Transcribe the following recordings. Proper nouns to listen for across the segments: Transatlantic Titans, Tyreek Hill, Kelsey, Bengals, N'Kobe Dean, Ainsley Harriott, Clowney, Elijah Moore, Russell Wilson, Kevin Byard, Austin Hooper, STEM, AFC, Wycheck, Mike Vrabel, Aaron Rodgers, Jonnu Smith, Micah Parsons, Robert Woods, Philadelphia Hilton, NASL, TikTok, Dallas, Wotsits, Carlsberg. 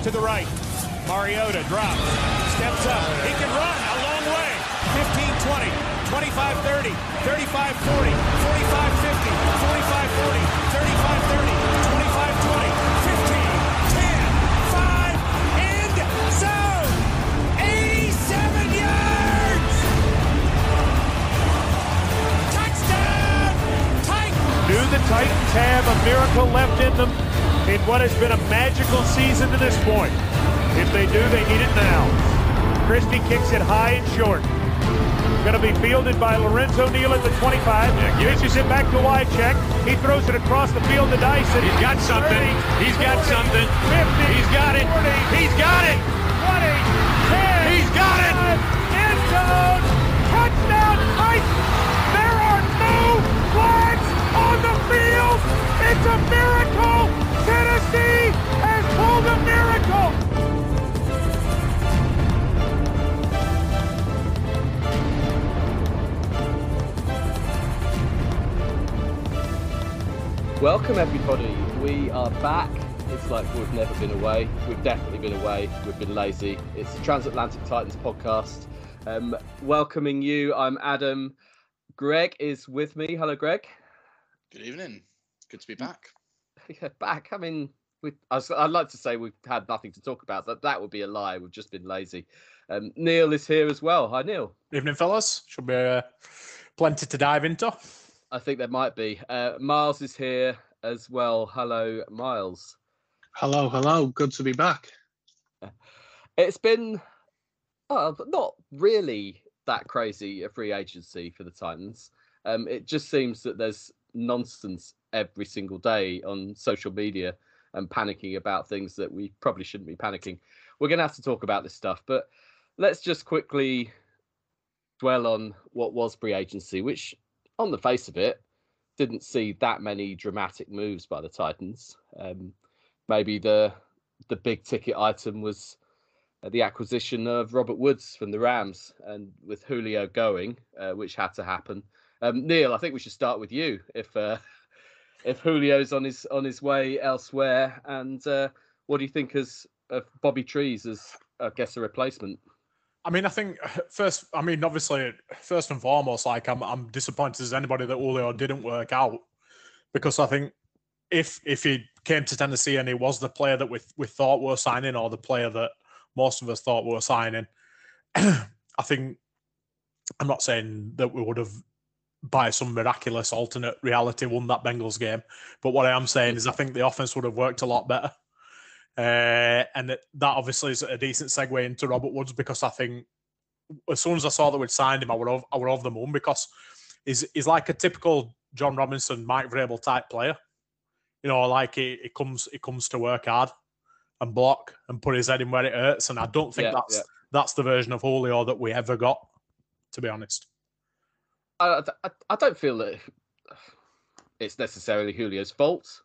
Rodgers to the right. Mariota drops, steps up. He can run a long way. 15-20, 25-30, 35-40, 45-50, 45-40, 35-30, 25-20, 15-10, 5, end zone, 87 yards! Touchdown, Titans! Do the Titans have a miracle left in them in what has been a magical season to this point? If they do, they need it now. Christie kicks it high and short. Going to be fielded by Lorenzo Neal at the 25. Pitches it back to Wycheck. He throws it across the field to Dyson. He's got something. 30, he's got 40, something. 50, he's got it. 40, he's got it. 20, 10, he's got it. End zone. Touchdown, Titans. There are no flags on the field. It's a miracle. Tennessee has pulled a miracle. Welcome everybody, we are back. It's like we've never been away. We've definitely been away, we've been lazy. It's the Transatlantic Titans podcast. Welcoming you, I'm Adam. Greg is with me. Hello Greg. Good evening, good to be back. Yeah, back, I mean, I'd like to say we've had nothing to talk about, but that would be a lie, we've just been lazy. Neil is here as well, hi Neil. Evening fellas, should be plenty to dive into. I think there might be. Miles is here as well. Hello, Miles. Hello, hello. Good to be back. It's been not really that crazy a free agency for the Titans. It just seems that there's nonsense every single day on social media and panicking about things that we probably shouldn't be panicking. We're going to have to talk about this stuff, but let's just quickly dwell on what was free agency, which on the face of it, didn't see that many dramatic moves by the Titans. Maybe the big ticket item was the acquisition of Robert Woods from the Rams, and with Julio going, which had to happen. Neil, I think we should start with you. If Julio's on his way elsewhere, and what do you think of Bobby Trees as, I guess, a replacement? I mean, I think first and foremost, like I'm disappointed as anybody that Julio didn't work out, because I think if he came to Tennessee and he was the player that we thought were signing, or the player that most of us thought were signing, I think, I'm not saying that we would have, by some miraculous alternate reality, won that Bengals game, but what I am saying is I think the offense would have worked a lot better. And that obviously is a decent segue into Robert Woods, because I think as soon as I saw that we'd signed him, I were over the moon, because he's like a typical John Robinson, Mike Vrabel type player. You know, like he comes to work hard and block and put his head in where it hurts. And I don't think that's the version of Julio that we ever got, to be honest. I don't feel that it's necessarily Julio's fault.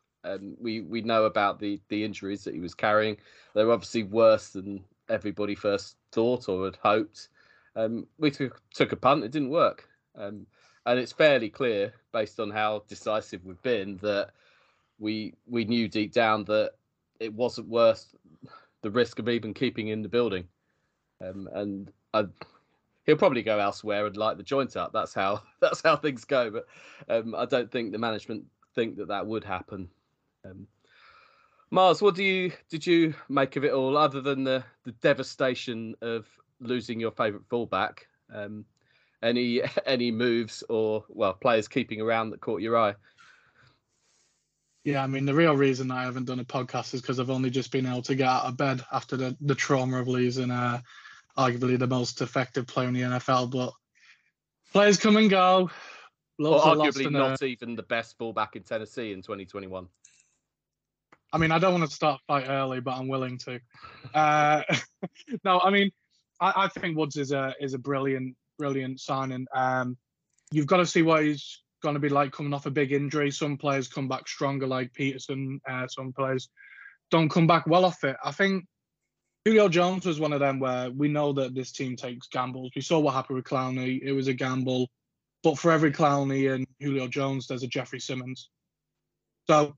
We know about the injuries that he was carrying. They were obviously worse than everybody first thought or had hoped. We took a punt. It didn't work. And it's fairly clear, based on how decisive we've been, that we knew deep down that it wasn't worth the risk of even keeping in the building. He'll probably go elsewhere and light the joint up. That's how things go. But I don't think the management think that would happen. Miles, what did you make of it all, other than the devastation of losing your favourite fullback? Any moves or players keeping around that caught your eye? Yeah, I mean, the real reason I haven't done a podcast is because I've only just been able to get out of bed after the trauma of losing arguably the most effective player in the NFL. But players come and go. Or arguably not even the best fullback in Tennessee in 2021. I mean, I don't want to start a fight early, but I'm willing to. No, I mean, I think Woods is a brilliant, brilliant signing. You've got to see what he's going to be like coming off a big injury. Some players come back stronger, like Peterson. Some players don't come back well off it. I think Julio Jones was one of them where we know that this team takes gambles. We saw what happened with Clowney. It was a gamble. But for every Clowney and Julio Jones, there's a Jeffrey Simmons. So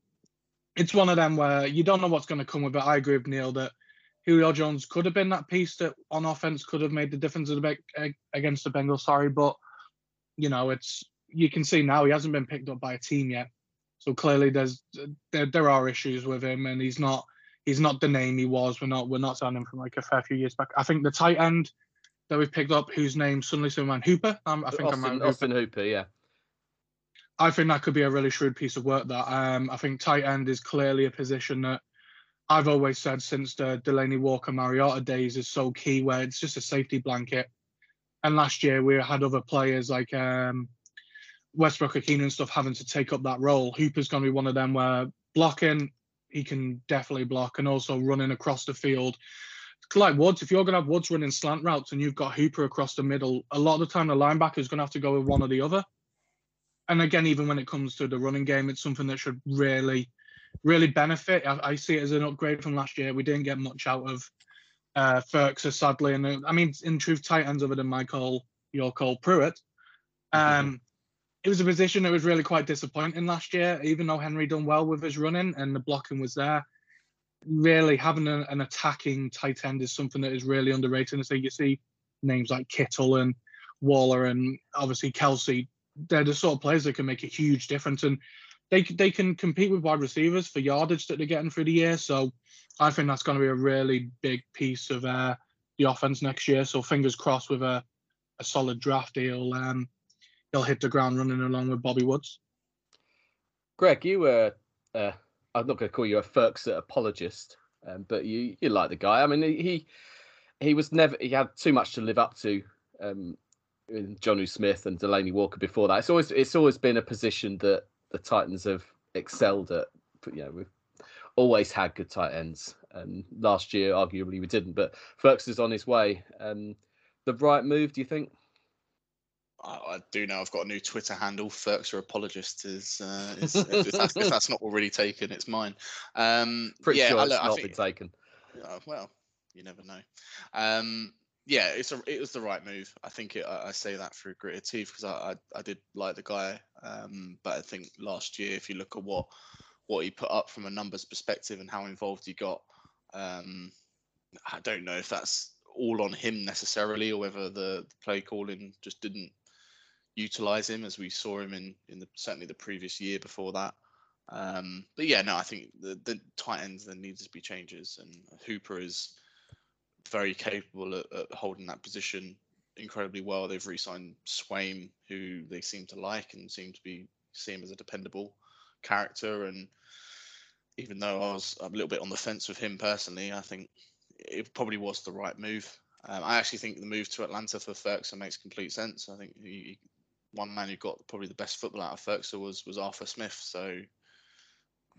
it's one of them where you don't know what's going to come with it. I agree with Neil that Julio Jones could have been that piece that on offense could have made the difference against the Bengals. But you know, you can see now he hasn't been picked up by a team yet, so clearly there are issues with him, and he's not the name he was. We're not signing him from like a fair few years back. I think the tight end that we've picked up, whose name suddenly someone Hooper. Austin Hooper, yeah. I think that could be a really shrewd piece of work. That I think tight end is clearly a position that I've always said since the Delaney Walker Mariota days is so key, where it's just a safety blanket. And last year we had other players like Westbrook Akeen and stuff having to take up that role. Hooper's going to be one of them where blocking, he can definitely block, and also running across the field. Like Woods, if you're going to have Woods running slant routes and you've got Hooper across the middle, a lot of the time the linebacker is going to have to go with one or the other. And again, even when it comes to the running game, it's something that should really, really benefit. I see it as an upgrade from last year. We didn't get much out of Firkser, sadly. And I mean, in truth, tight ends other than Cole Pruitt. It was a position that was really quite disappointing last year, even though Henry done well with his running and the blocking was there. Really having an attacking tight end is something that is really underrated. And so you see names like Kittle and Waller and obviously Kelsey. They're the sort of players that can make a huge difference, and they can compete with wide receivers for yardage that they're getting through the year. So I think that's going to be a really big piece of the offense next year. So fingers crossed with a solid draft deal, he'll hit the ground running along with Bobby Woods. Greg, you were I'm not going to call you a Firkser apologist, but you like the guy. I mean, he had too much to live up to. Jonnu Smith and Delaney Walker before that. It's always been a position that the Titans have excelled at. You know, we've always had good tight ends, and last year arguably we didn't. But Firkser's on his way. The right move, do you think? I do now. I've got a new Twitter handle. Firkser apologist is if that's not already taken, it's mine. Pretty sure it's not been taken. Well, you never know. Yeah, it was the right move. I think I say that through gritted teeth because I did like the guy, but I think last year, if you look at what he put up from a numbers perspective and how involved he got, I don't know if that's all on him necessarily, or whether the play calling just didn't utilise him as we saw him in certainly the previous year before that. But yeah, no, I think the tight ends there needs to be changes, and Hooper is very capable at holding that position incredibly well. They've re-signed Swaim, who they seem to like and seem to be seeing as a dependable character. And even though I'm a little bit on the fence with him personally, I think it probably was the right move. I actually think the move to Atlanta for Firkser makes complete sense. I think one man who got probably the best football out of Firkser was Arthur Smith. So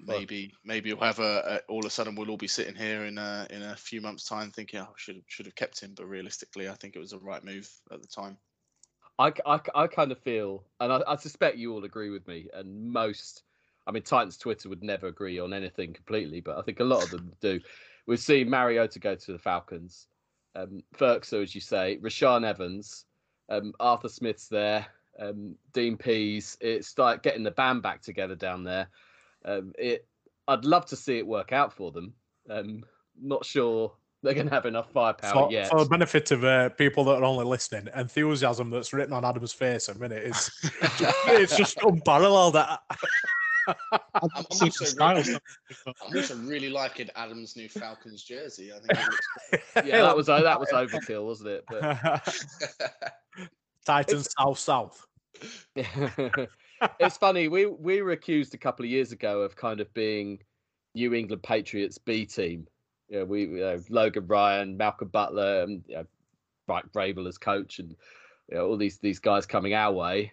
Maybe we'll have all of a sudden we'll all be sitting here in a few months' time thinking, oh, I should have kept him. But realistically, I think it was the right move at the time. I kind of feel, and I suspect you all agree with me, and most, I mean, Titans Twitter would never agree on anything completely, but I think a lot of them do. We've seen Mariota go to the Falcons, Firkser, as you say, Rashaan Evans, Arthur Smith's there, Dean Pease. It's like getting the band back together down there. I'd love to see it work out for them. Not sure they're going to have enough firepower yet. For the benefit of people that are only listening, enthusiasm that's written on Adam's face a minute is it's just unparalleled. I'm also really liking Adam's new Falcons jersey. I think that was overkill, wasn't it? But Titans South. It's funny, we were accused a couple of years ago of kind of being New England Patriots B team. Yeah, we Logan Ryan, Malcolm Butler, and Mike Vrabel as coach, and all these guys coming our way.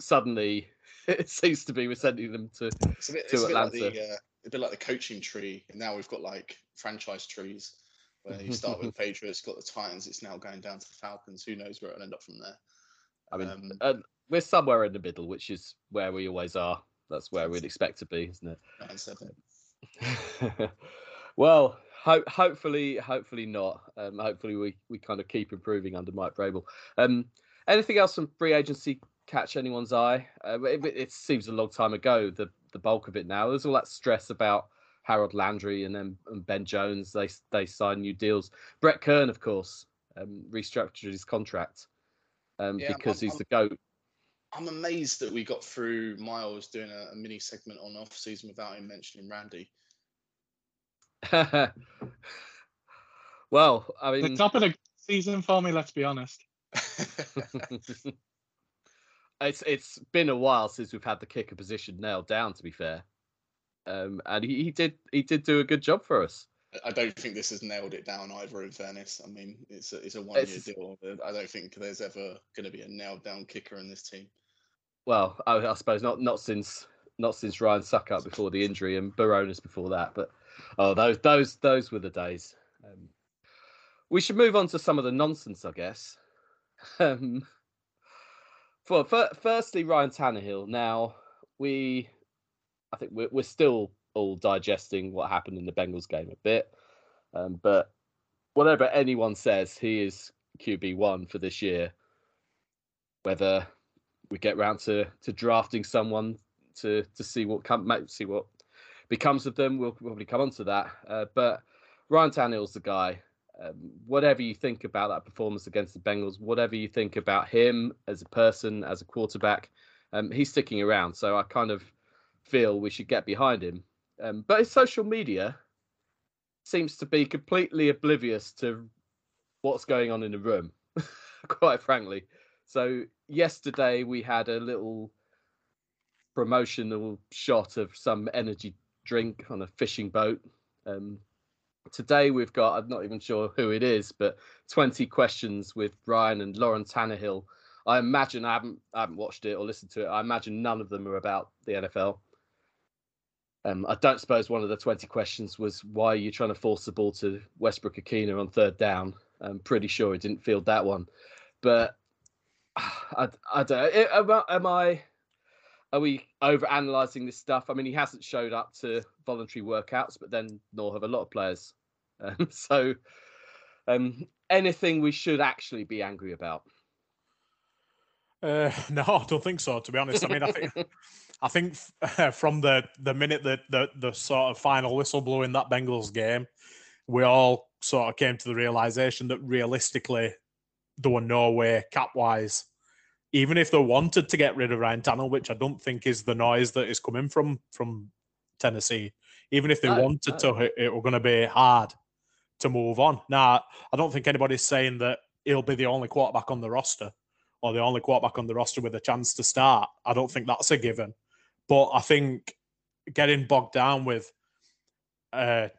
Suddenly, it seems to be we're sending them to Atlanta. A bit like the coaching tree, and now we've got like franchise trees where you start with the Patriots, got the Titans. It's now going down to the Falcons. Who knows where it'll end up from there? I mean. We're somewhere in the middle, which is where we always are. That's where we'd expect to be, isn't it? 97. Well, hopefully not. Hopefully we kind of keep improving under Mike Vrabel. Anything else from free agency catch anyone's eye? It seems a long time ago, the bulk of it now. There's all that stress about Harold Landry and Ben Jones, they signed new deals. Brett Kern, of course, restructured his contract because he's the GOAT. I'm amazed that we got through Miles doing a mini segment on off season without him mentioning Randy. Well, I mean, the top of the season for me, let's be honest. It's been a while since we've had the kicker position nailed down, to be fair. And he did do a good job for us. I don't think this has nailed it down either, in fairness. I mean, it's a one-year deal. I don't think there's ever going to be a nailed-down kicker in this team. Well, I suppose not since Ryan Suckup before the injury and Baronis before that. But those were the days. We should move on to some of the nonsense, I guess. Firstly, Ryan Tannehill. Now, I think we're still all digesting what happened in the Bengals game a bit. But whatever anyone says, he is QB1 for this year. Whether we get round to drafting someone to see what becomes of them, we'll probably come on to that. But Ryan Tannehill's the guy. Whatever you think about that performance against the Bengals, whatever you think about him as a person, as a quarterback, he's sticking around. So I kind of feel we should get behind him. But his social media seems to be completely oblivious to what's going on in the room, quite frankly. So yesterday we had a little promotional shot of some energy drink on a fishing boat. Today we've got, I'm not even sure who it is, but 20 questions with Ryan and Lauren Tannehill. I imagine, I haven't watched it or listened to it, I imagine none of them are about the NFL. I don't suppose one of the 20 questions was, why are you trying to force the ball to Westbrook Akina on third down? I'm pretty sure he didn't field that one. But I don't know. Are we overanalyzing this stuff? I mean, he hasn't showed up to voluntary workouts, but then nor have a lot of players. So anything we should actually be angry about? No, I don't think so, to be honest. I mean, I think from the minute that the sort of final whistle blew in that Bengals game, we all sort of came to the realisation that realistically there were no way cap-wise, even if they wanted to get rid of Ryan Tannehill, which I don't think is the noise that is coming from Tennessee, even if they wanted to, it were going to be hard to move on. Now, I don't think anybody's saying that he'll be the only quarterback on the roster, or the only quarterback on the roster with a chance to start. I don't think that's a given. But I think getting bogged down with a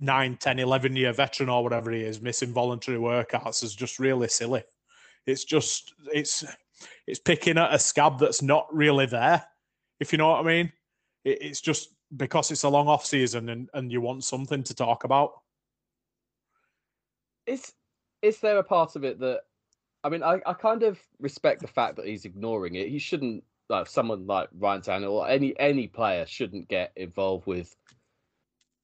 9, 10, 11-year veteran or whatever he is, missing voluntary workouts is just really silly. It's just, it's picking at a scab that's not really there, if you know what I mean. It's just because it's a long off-season and you want something to talk about. Is there a part of it that, I mean, I kind of respect the fact that he's ignoring it. He shouldn't, like someone like Ryan Tannehill or any player shouldn't get involved with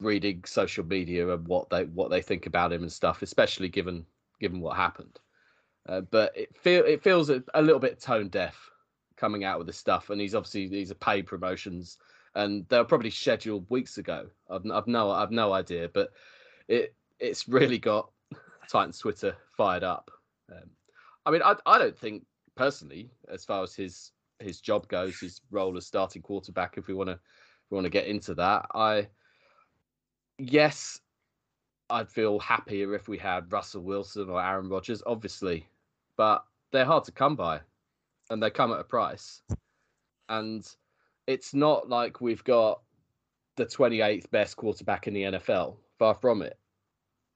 reading social media and what they think about him and stuff, especially given what happened. But it feels a little bit tone deaf coming out with this stuff, and he's a paid promotions, and they were probably scheduled weeks ago. I've no idea, but it's really got Titans Twitter fired up. I mean, I don't think, personally, as far as his job goes, his role as starting quarterback, if we want to get into that, I'd feel happier if we had Russell Wilson or Aaron Rodgers, obviously, but they're hard to come by, and they come at a price. And it's not like we've got the 28th best quarterback in the NFL. Far from it.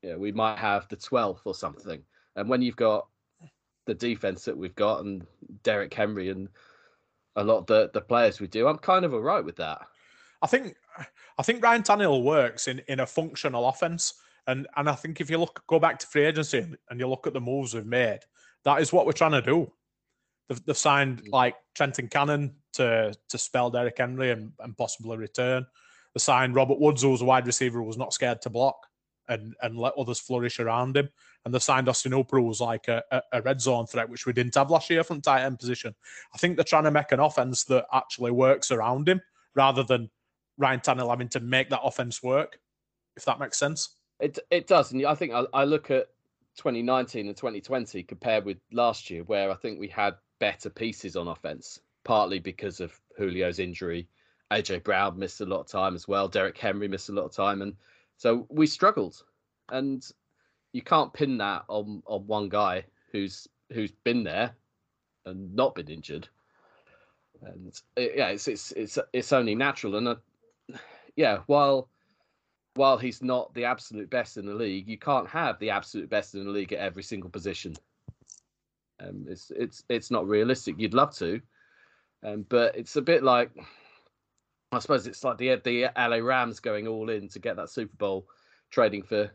Yeah, we might have the 12th or something. And when you've got the defense that we've got and Derek Henry and a lot of the players we do, I'm kind of all right with that. I think Ryan Tannehill works in a functional offense. And I think if you go back to free agency and you look at the moves we've made, that is what we're trying to do. They've signed like Trenton Cannon to spell Derek Henry and possibly return. They signed Robert Woods, who was a wide receiver who was not scared to block and let others flourish around him. And they've signed Austin Hooper, who was like a red zone threat, which we didn't have last year from tight end position. I think they're trying to make an offense that actually works around him rather than Ryan Tannehill having to make that offense work, if that makes sense. It does. And I think I look at 2019 and 2020 compared with last year, where I think we had better pieces on offense, partly because of Julio's injury. AJ Brown missed a lot of time as well. Derek Henry missed a lot of time. And so we struggled. And you can't pin that on one guy who's been there and not been injured. And it's only natural. And while he's not the absolute best in the league, you can't have the absolute best in the league at every single position. It's not realistic. You'd love to, but it's a bit like, I suppose it's like the LA Rams going all in to get that Super Bowl, trading for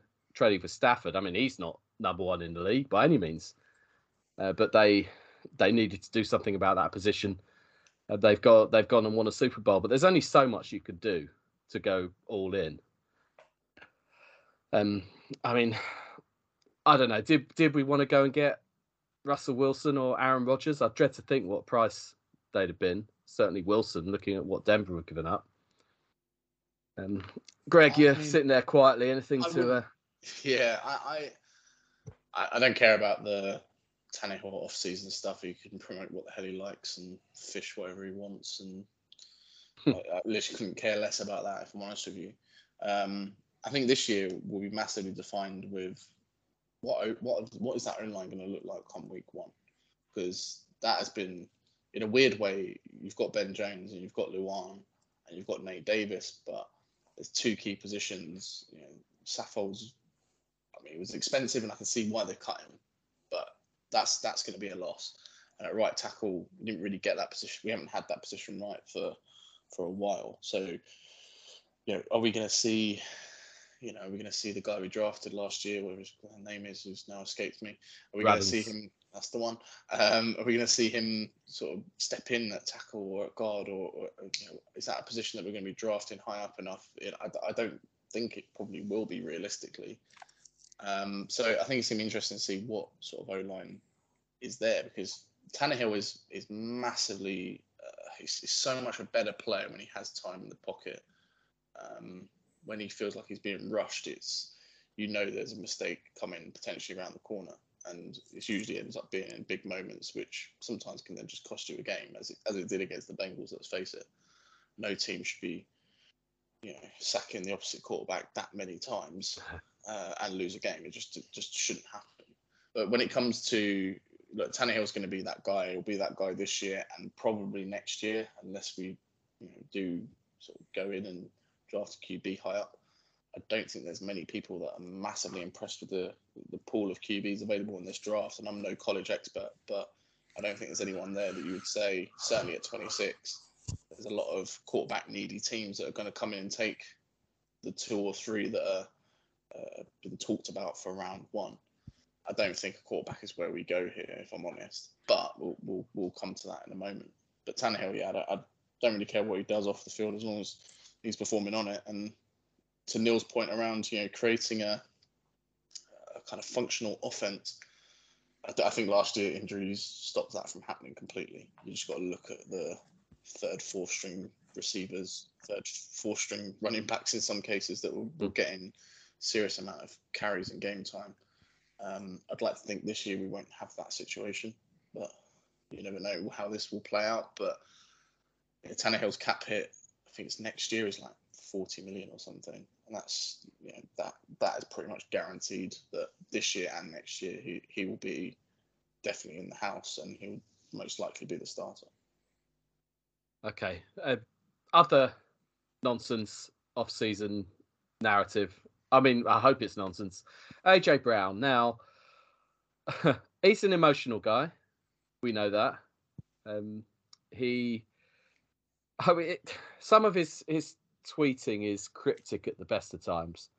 Stafford. I mean, he's not number one in the league by any means, but they needed to do something about that position. They've gone and won a Super Bowl, but there's only so much you could do to go all in. I mean, I don't know. Did we want to go and get Russell Wilson or Aaron Rodgers? I dread to think what price they'd have been. Certainly Wilson, looking at what Denver were given up. Greg, you're sitting there quietly. Anything to? Yeah, I don't care about the Tannehill off-season stuff. He can promote what the hell he likes and fish whatever he wants, and I literally couldn't care less about that, if I'm honest with you. I think this year will be massively defined with what is that own line going to look like come week one, because that has been, in a weird way, you've got Ben Jones and you've got Luan and you've got Nate Davis, but there's two key positions. You know, Saffold's, I mean, it was expensive and I can see why they cut him, but that's going to be a loss. And at right tackle, we didn't really get that position. We haven't had that position right for a while. So, you know, are we going to see the guy we drafted last year, whatever his name is, who's now escaped me? Are we going to see him? That's the one. Are we going to see him sort of step in at tackle or at guard, or you know, is that a position that we're going to be drafting high up enough? I don't think it probably will be realistically. So I think it's going to be interesting to see what sort of O-line is there, because Tannehill is massively, he's so much a better player when he has time in the pocket. When he feels like he's being rushed, there's a mistake coming potentially around the corner, and it usually ends up being in big moments, which sometimes can then just cost you a game, as it did against the Bengals. Let's face it, no team should be, you know, sacking the opposite quarterback that many times and lose a game. It just shouldn't happen. But when it comes to, look, Tannehill's going to be that guy. He'll be that guy this year and probably next year, unless we do sort of go in and draft a QB high up. I don't think there's many people that are massively impressed with the pool of QBs available in this draft, and I'm no college expert, but I don't think there's anyone there that you would say, certainly at 26, there's a lot of quarterback needy teams that are going to come in and take the two or three that are been talked about for round one. I don't think a quarterback is where we go here, if I'm honest, but we'll come to that in a moment. But Tannehill, I don't really care what he does off the field as long as he's performing on it. And to Neil's point around, you know, creating a kind of functional offense, I think last year injuries stopped that from happening completely. You just got to look at the third, fourth string receivers, third, fourth string running backs in some cases that were getting serious amount of carries and game time. I'd like to think this year we won't have that situation, but you never know how this will play out. But Tannehill's cap hit, I think it's next year, is like 40 million or something, and that's, you know, that is pretty much guaranteed that this year and next year he will be definitely in the house, and he'll most likely be the starter. Okay, other nonsense off-season narrative. I mean, I hope it's nonsense. AJ Brown. Now, he's an emotional guy. We know that. Some of his tweeting is cryptic at the best of times,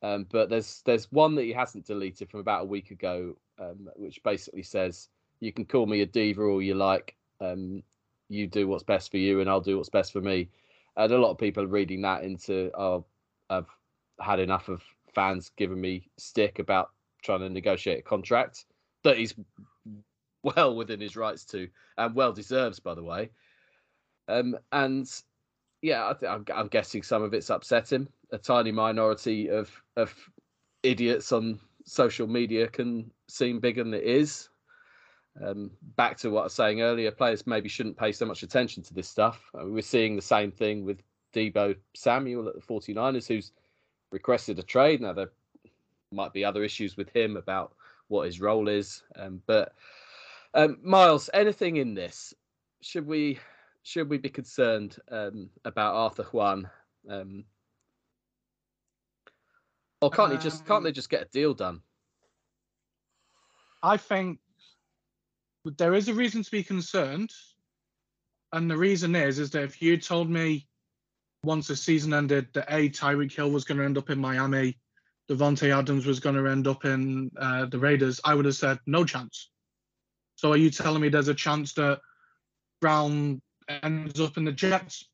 but there's one that he hasn't deleted from about a week ago, which basically says, you can call me a diva all you like, you do what's best for you and I'll do what's best for me. And a lot of people are reading that into, oh, I've had enough of fans giving me stick about trying to negotiate a contract that he's well within his rights to, and well deserves, by the way. And yeah, I'm guessing some of it's upset him. A tiny minority of idiots on social media can seem bigger than it is. Back to what I was saying earlier, players maybe shouldn't pay so much attention to this stuff. I mean, we're seeing the same thing with Deebo Samuel at the 49ers, who's requested a trade. Now, there might be other issues with him about what his role is. But Miles, anything in this? Should we be concerned about Arthur Juan? Or can't they just get a deal done? I think there is a reason to be concerned, and the reason is that if you told me once the season ended that Tyreek Hill was going to end up in Miami, Davante Adams was going to end up in the Raiders, I would have said no chance. So are you telling me there's a chance that Brown ends up in the Jets,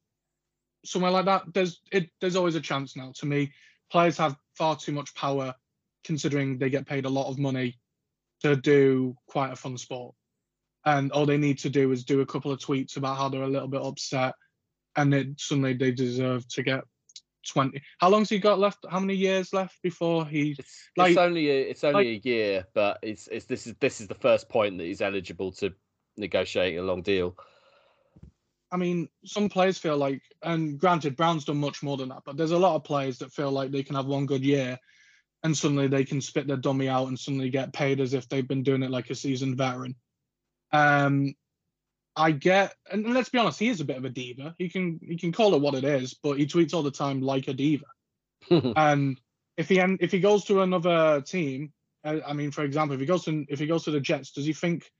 somewhere like that? There's always a chance now. To me, players have far too much power, considering they get paid a lot of money to do quite a fun sport. And all they need to do is do a couple of tweets about how they're a little bit upset, and then suddenly they deserve to get 20. How long's he got left? How many years left before he? It's only a year, but this is the first point that he's eligible to negotiate a long deal. I mean, some players feel like, and granted, Brown's done much more than that, but there's a lot of players that feel like they can have one good year and suddenly they can spit their dummy out and suddenly get paid as if they've been doing it like a seasoned veteran. And let's be honest, he is a bit of a diva. He can call it what it is, but he tweets all the time like a diva. And if he goes to another team, I mean, for example, if he goes to the Jets, does he think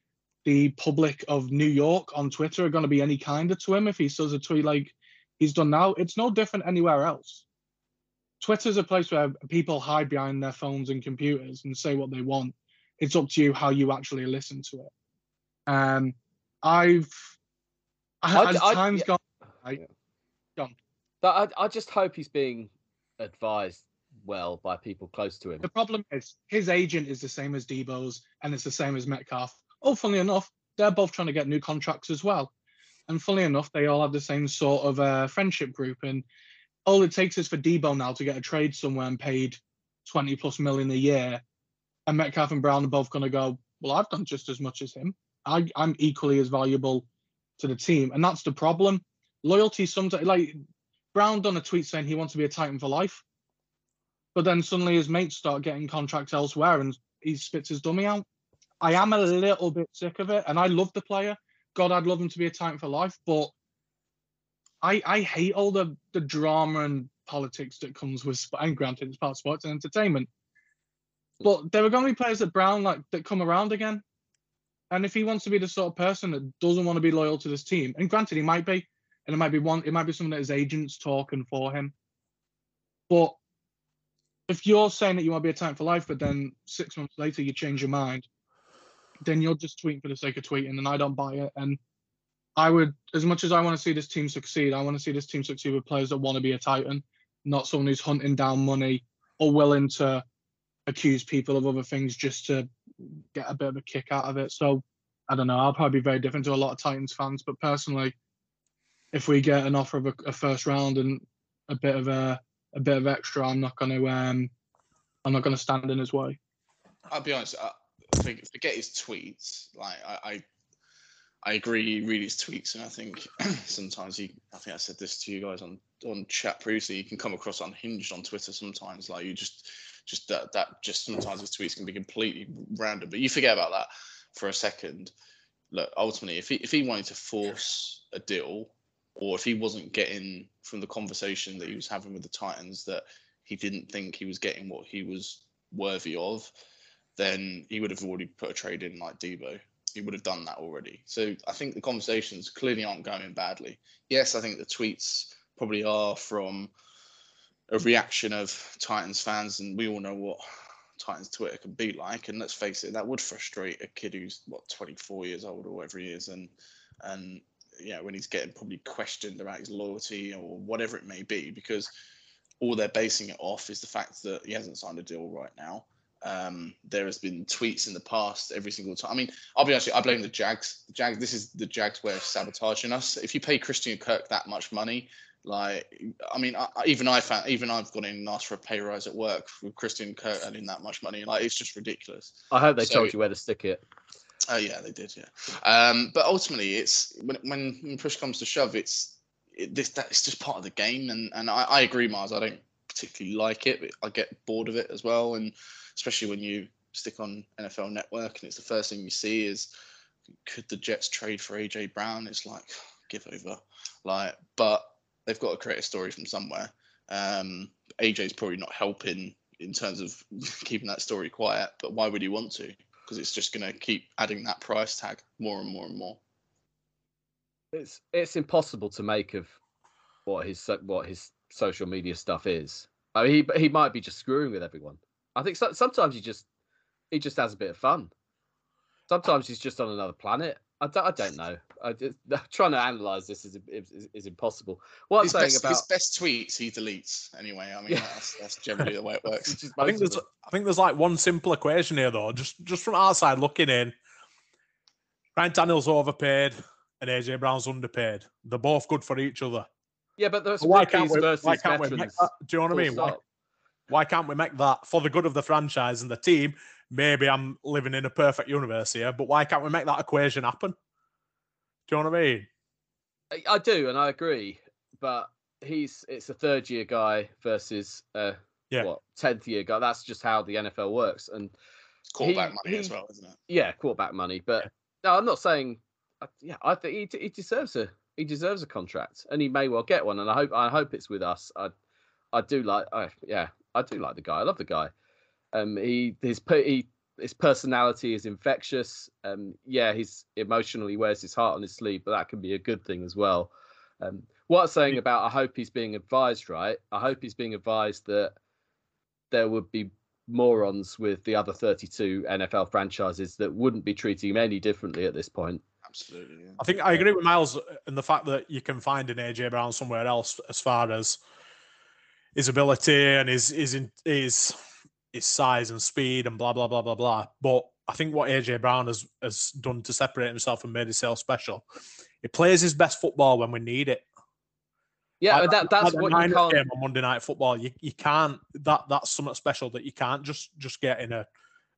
the public of New York on Twitter are going to be any kinder to him if he does a tweet like he's done now? It's no different anywhere else. Twitter's a place where people hide behind their phones and computers and say what they want. It's up to you how you actually listen to it. As time's gone. I just hope he's being advised well by people close to him. The problem is his agent is the same as Deebo's and it's the same as Metcalf. Oh, funnily enough, they're both trying to get new contracts as well. And funnily enough, they all have the same sort of friendship group. And all it takes is for Deebo now to get a trade somewhere and paid 20 plus million a year. And Metcalf and Brown are both going to go, well, I've done just as much as him. I'm equally as valuable to the team. And that's the problem. Loyalty sometimes, like Brown done a tweet saying he wants to be a Titan for life. But then suddenly his mates start getting contracts elsewhere and he spits his dummy out. I am a little bit sick of it, and I love the player. God, I'd love him to be a Titan for life, but I hate all the drama and politics that comes with, and granted, it's part of sports and entertainment. But there are going to be players that Brown like that come around again, and if he wants to be the sort of person that doesn't want to be loyal to this team, and granted, he might be, and it might be someone that his agent's talking for him, but if you're saying that you want to be a Titan for life, but then 6 months later you change your mind, then you're just tweeting for the sake of tweeting, and I don't buy it. And I would, as much as I want to see this team succeed, I want to see this team succeed with players that want to be a Titan, not someone who's hunting down money or willing to accuse people of other things just to get a bit of a kick out of it. So, I don't know, I'll probably be very different to a lot of Titans fans, but personally, if we get an offer of a first round and a bit of extra, I'm not going to stand in his way. I'll be honest, forget his tweets. Like I agree. You read his tweets, and I think sometimes I think I said this to you guys on chat previously. You can come across unhinged on Twitter sometimes. Like you just sometimes his tweets can be completely random. But you forget about that for a second. Look, ultimately, if he wanted to force a deal, or if he wasn't getting from the conversation that he was having with the Titans that he didn't think he was getting what he was worthy of, then he would have already put a trade in like Deebo. He would have done that already. So I think the conversations clearly aren't going badly. Yes, I think the tweets probably are from a reaction of Titans fans, and we all know what Titans Twitter can be like. And let's face it, that would frustrate a kid who's, 24 years old or whatever he is. And you know, when he's getting probably questioned about his loyalty or whatever it may be, because all they're basing it off is the fact that he hasn't signed a deal right now. There has been tweets in the past every single time. I mean, I'll be honest with you, I blame the Jags. This is the Jags' way of sabotaging us. If you pay Christian Kirk that much money, Like, I mean, I've gone in and asked for a pay rise at work with Christian Kirk earning that much money. Like, it's just ridiculous. I hope they told you where to stick it. Oh yeah, they did. Yeah, but ultimately, it's when push comes to shove, it's just part of the game. And I agree, Mars. I don't particularly like it, but I get bored of it as well. And especially when you stick on NFL Network and it's the first thing you see is, could the Jets trade for AJ Brown? It's like, give over. Like, but they've got to create a story from somewhere. AJ's probably not helping in terms of keeping that story quiet, but why would he want to? Because it's just going to keep adding that price tag more and more and more. It's impossible to make of what his social media stuff is. I mean, he might be just screwing with everyone. I think sometimes he just has a bit of fun. Sometimes he's just on another planet. I don't know. Trying to analyze this is impossible. What his I'm saying best, about his best tweets he deletes anyway. I mean, yeah. That's generally the way it works. I think there's like one simple equation here though. Just from our side looking in, Ryan Tannehill's overpaid and AJ Brown's underpaid. They're both good for each other. Yeah, but those rookies versus veterans. Do you know what I mean? Why can't we make that for the good of the franchise and the team? Maybe I'm living in a perfect universe here, but why can't we make that equation happen? Do you know what I mean? I do, and I agree. But it's a third-year guy versus a 10th-year guy. That's just how the NFL works. And quarterback money as well, isn't it? Yeah, quarterback money. But no, I'm not saying. Yeah, I think he deserves a contract, and he may well get one. And I hope it's with us. I do like the guy. I love the guy. His personality is infectious. He's emotional. He wears his heart on his sleeve, but that can be a good thing as well. What I'm saying about, I hope he's being advised right. I hope he's being advised that there would be morons with the other 32 NFL franchises that wouldn't be treating him any differently at this point. Absolutely. Yeah. I think I agree with Miles in the fact that you can find an AJ Brown somewhere else as far as his ability and his size and speed and blah, blah, blah, blah, blah. But I think what AJ Brown has done to separate himself and made himself special, he plays his best football when we need it. Yeah, like, that's what you can't... game on Monday Night Football, you can't... That's something special that you can't just get in a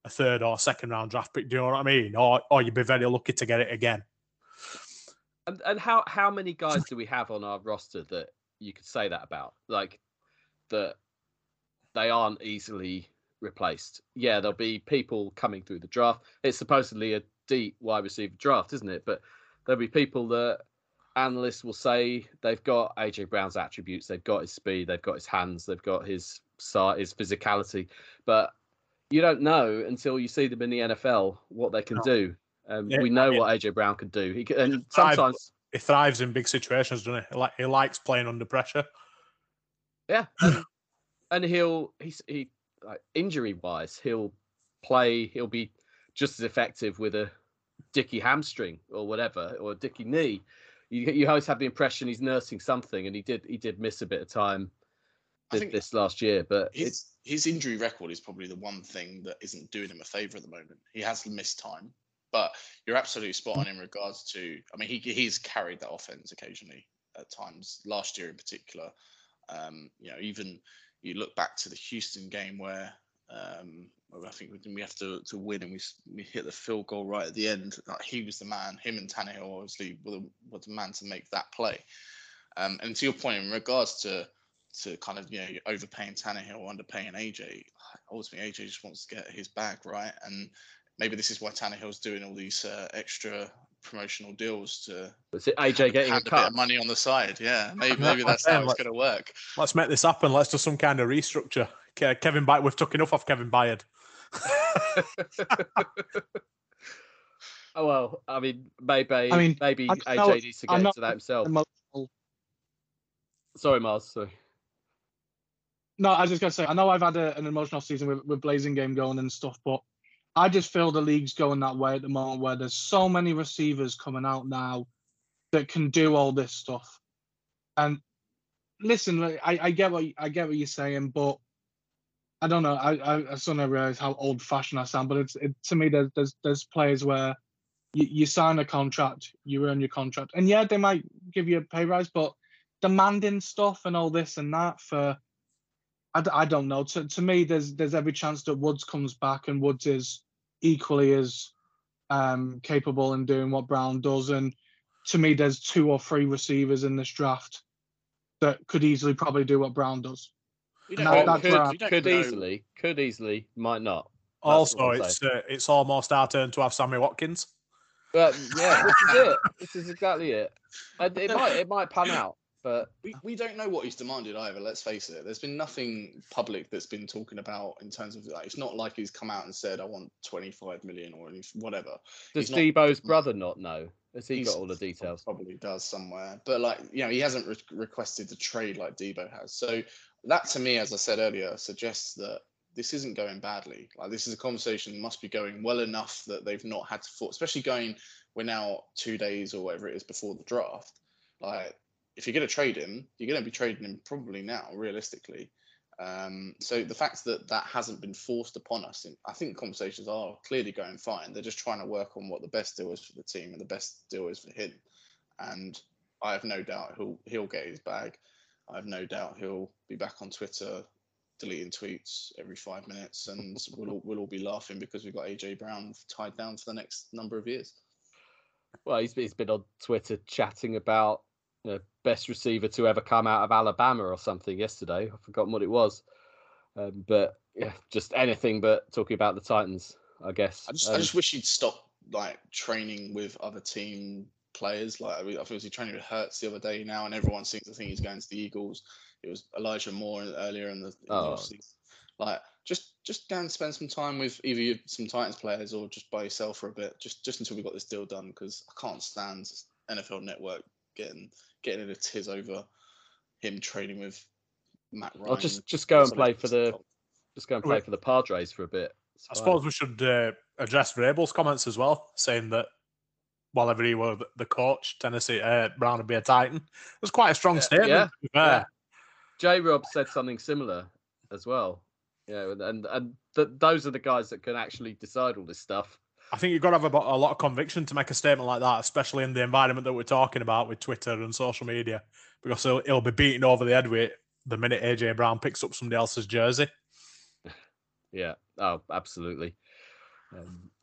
third or second round draft pick. Do you know what I mean? Or you'd be very lucky to get it again. And how many guys do we have on our roster that you could say that about? Like, that they aren't easily replaced. Yeah, there'll be people coming through the draft. It's supposedly a deep wide receiver draft, isn't it? But there'll be people that analysts will say they've got AJ Brown's attributes, they've got his speed, they've got his hands, they've got his size, his physicality. But you don't know until you see them in the NFL what they can do. We know what AJ Brown can do. He can, and sometimes he thrives in big situations, doesn't he? Like, he likes playing under pressure. Yeah. And he like, injury-wise, he'll be just as effective with a dicky hamstring or whatever, or a dicky knee. You always have the impression he's nursing something, and he did miss a bit of time this last year. But his injury record is probably the one thing that isn't doing him a favour at the moment. He has missed time, but you're absolutely spot on in regards to. I mean, he's carried that offense occasionally at times. Last year in particular, even. You look back to the Houston game where I think we have to win and we hit the field goal right at the end. Like, he was the man. Him and Tannehill obviously were the man to make that play. And to your point in regards to kind of overpaying Tannehill or underpaying AJ, ultimately AJ just wants to get his bag right. And maybe this is why Tannehill's doing all these extra promotional deals to AJ getting a bit of money on the side. Yeah, maybe that's how it's going to work. Let's make this happen. Let's do some kind of restructure. Kevin Byard, we've took enough off Kevin Byard. Oh well, I mean, maybe AJ needs to get into that himself. Emotional. Sorry, Miles. Sorry. No, I was just going to say, I know I've had an emotional season with Blazing Game going and stuff, but I just feel the league's going that way at the moment, where there's so many receivers coming out now that can do all this stuff. And listen, I get what you're saying, but I don't know. I suddenly realize how old-fashioned I sound, but to me, there's players where you sign a contract, you earn your contract, and yeah, they might give you a pay rise, but demanding stuff and all this and that for, I don't know. To me, there's every chance that Woods comes back and Woods is equally as capable in doing what Brown does. And to me, there's 2 or 3 receivers in this draft that could easily probably do what Brown does. Could easily, might not. That's also, it's almost our turn to have Sammy Watkins. But yeah, this is it. This is exactly it. It might pan out, but we don't know what he's demanded either. Let's face it. There's been nothing public that's been talking about in terms of that. It's not like he's come out and said, "I want 25 million or whatever." Does Deebo's brother not know? Has he got all the details? Probably does somewhere, but he hasn't requested the trade like Deebo has. So that, to me, as I said earlier, suggests that this isn't going badly. Like, this is a conversation that must be going well enough that they've not had to fought, especially we're now 2 days or whatever it is before the draft. Like, if you're going to trade him, you're going to be trading him probably now, realistically. So the fact that that hasn't been forced upon us, I think conversations are clearly going fine. They're just trying to work on what the best deal is for the team and the best deal is for him. And I have no doubt he'll get his bag. I have no doubt he'll be back on Twitter deleting tweets every 5 minutes, and we'll all be laughing because we've got AJ Brown tied down for the next number of years. Well, he's been on Twitter chatting about best receiver to ever come out of Alabama or something yesterday. I've forgotten what it was, but yeah, just anything but talking about the Titans, I guess. I just wish he'd stop training with other team players. I think he was training with Hurts the other day now, and everyone seems to think he's going to the Eagles. It was Elijah Moore earlier in the season. Just go and spend some time with either some Titans players or just by yourself for a bit, just until we got this deal done, because I can't stand NFL Network getting in a tiz over him trading with Matt Ryan. Just go and play for the Padres for a bit. I suppose we should address Vrabel's comments as well, saying that whenever he were the coach, Tennessee Brown would be a Titan. It was quite a strong statement. Yeah, to be fair. Yeah. J. Rob said something similar as well. Yeah, and those are the guys that can actually decide all this stuff. I think you've got to have a lot of conviction to make a statement like that, especially in the environment that we're talking about with Twitter and social media, because he'll be beaten over the head with the minute AJ Brown picks up somebody else's jersey. Yeah, oh, absolutely.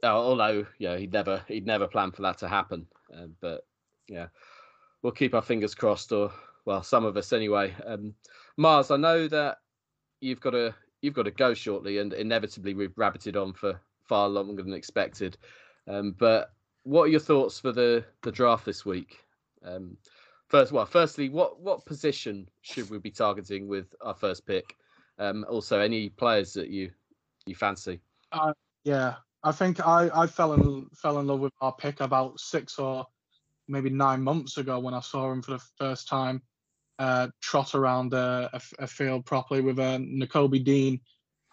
Although, he'd never planned for that to happen. But yeah, we'll keep our fingers crossed, or well, some of us anyway. Mars, I know that you've got to go shortly, and inevitably we've rabbited on for far longer than expected. But what are your thoughts for the draft this week? Firstly, what position should we be targeting with our first pick? Also, any players that you fancy? I think I fell in love with our pick about 6 or maybe 9 months ago when I saw him for the first time trot around a field properly with N'Kobe Dean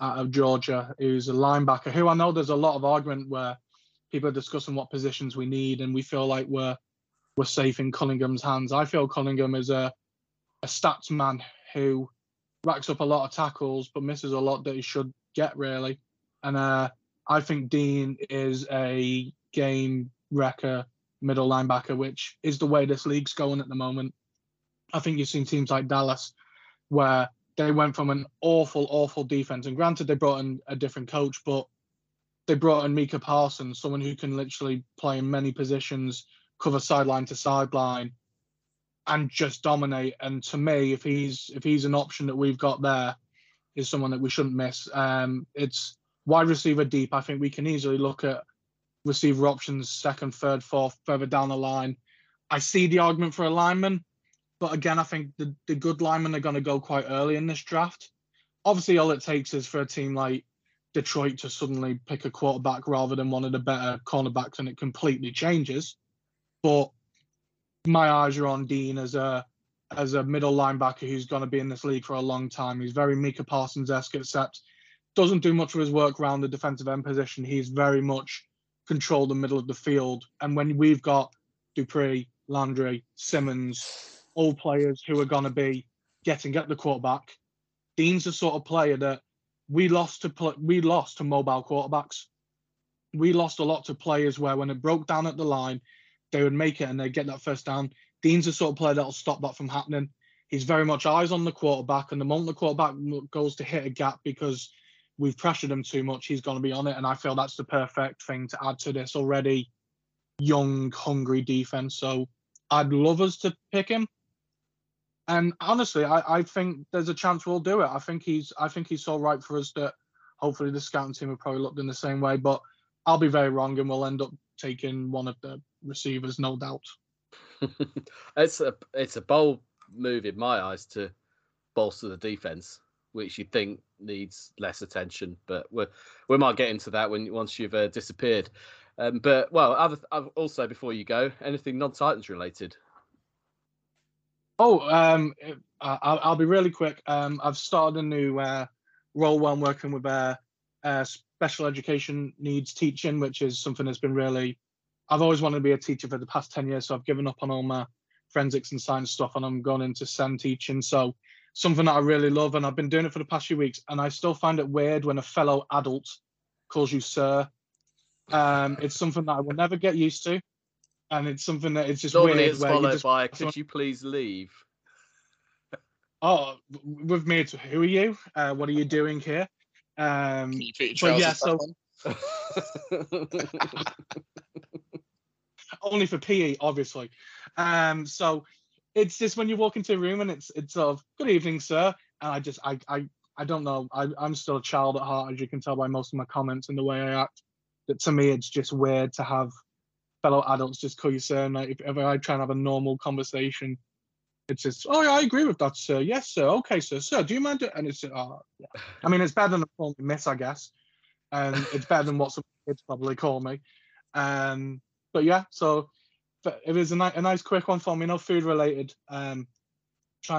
out of Georgia, who's a linebacker, who I know there's a lot of argument where people are discussing what positions we need, and we feel like we're safe in Cunningham's hands. I feel Cunningham is a stats man who racks up a lot of tackles but misses a lot that he should get, really. And I think Dean is a game wrecker middle linebacker, which is the way this league's going at the moment. I think you've seen teams like Dallas where they went from an awful defense, and granted they brought in a different coach, but they brought in Micah Parsons, someone who can literally play in many positions, cover sideline to sideline, and just dominate. And to me, if he's an option that we've got there, is someone that we shouldn't miss. It's wide receiver deep. I think we can easily look at receiver options 2nd, 3rd, 4th, further down the line. I see the argument for a lineman, but again, I think the good linemen are going to go quite early in this draft. Obviously, all it takes is for a team like Detroit to suddenly pick a quarterback rather than one of the better cornerbacks, and it completely changes. But my eyes are on Dean as a middle linebacker who's going to be in this league for a long time. He's very Micah Parsons-esque, except doesn't do much of his work around the defensive end position. He's very much control the middle of the field. And when we've got Dupree, Landry, Simmons, all players who are going to be getting at the quarterback, Dean's the sort of player that we lost to mobile quarterbacks. We lost a lot to players where when it broke down at the line, they would make it and they'd get that first down. Dean's the sort of player that'll stop that from happening. is very much eyes on the quarterback, and the moment the quarterback goes to hit a gap because we've pressured him too much, he's going to be on it. And I feel that's the perfect thing to add to this already young, hungry defense. So I'd love us to pick him. And honestly, I think there's a chance we'll do it. I think he's so right for us that hopefully the scouting team have probably looked in the same way. But I'll be very wrong, and we'll end up taking one of the receivers, no doubt. It's a bold move in my eyes to bolster the defense, which you think needs less attention. But we might get into that once you've disappeared. But also before you go, anything non-Titans related? I'll be really quick. I've started a new role where I'm working with special education needs teaching, which is something that's been really... I've always wanted to be a teacher for the past 10 years, so I've given up on all my forensics and science stuff, and I'm going into STEM teaching. So something that I really love, and I've been doing it for the past few weeks, and I still find it weird when a fellow adult calls you sir. It's something that I will never get used to. And it's something that it's just normally weird. It's followed by, could you please leave? Oh, with me, who are you? What are you doing here? Can you put your trousers back on? Only for PE, obviously. So it's just when you walk into a room and it's sort of, good evening, sir. And I don't know. I'm still a child at heart, as you can tell by most of my comments and the way I act. That to me, it's just weird to have fellow adults just call you sir. And if ever I try and have a normal conversation, it's just, oh yeah, I agree with that, sir. Yes, sir. Okay, sir. Sir, do you mind? And it's, oh, yeah. I mean, it's better than a formal miss, I guess, and it's better than what some kids probably call me. But yeah, so but it was a nice quick one for me, no food related. Trying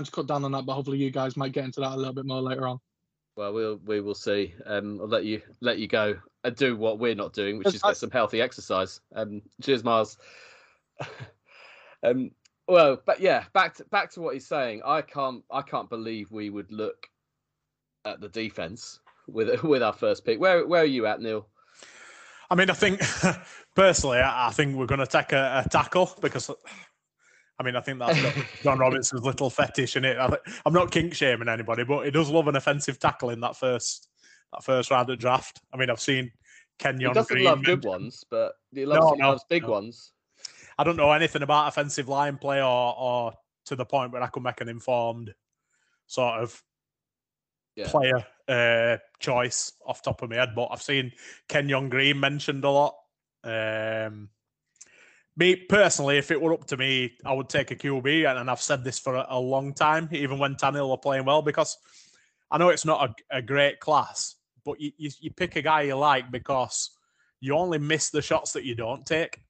to cut down on that, but hopefully you guys might get into that a little bit more later on. Well, we will see. I'll let you go and do what we're not doing, which is get some healthy exercise. Cheers, Miles. Back to what he's saying. I can't believe we would look at the defense with our first pick. Where are you at, Neil? I mean, I think personally, I think we're going to take a tackle because. I mean, I think that's John Robinson's little fetish, in it. I'm not kink shaming anybody, but he does love an offensive tackle in that first round of draft. I mean, I've seen Kenyon Green. He doesn't love good ones, but he loves big ones. I don't know anything about offensive line play or to the point where I could make an informed sort of player choice off top of my head, but I've seen Kenyon Green mentioned a lot. Me personally, if it were up to me, I would take a QB, and I've said this for a long time, even when Tannehill are playing well, because I know it's not a great class, but you pick a guy you like because you only miss the shots that you don't take,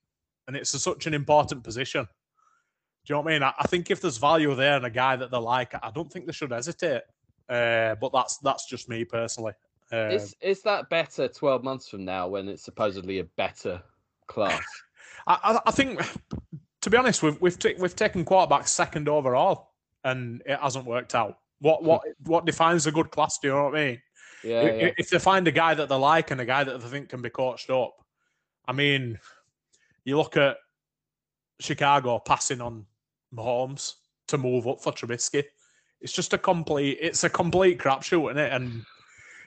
and it's such an important position. Do you know what I mean? I think if there's value there in a guy that they like, I don't think they should hesitate, but that's just me personally. Is that better 12 months from now when it's supposedly a better class? I think, to be honest, we've taken quarterbacks second overall, and it hasn't worked out. What defines a good class? Do you know what I mean? Yeah. If they find a guy that they like and a guy that they think can be coached up, I mean, you look at Chicago passing on Mahomes to move up for Trubisky. It's just a complete crapshoot, isn't it? And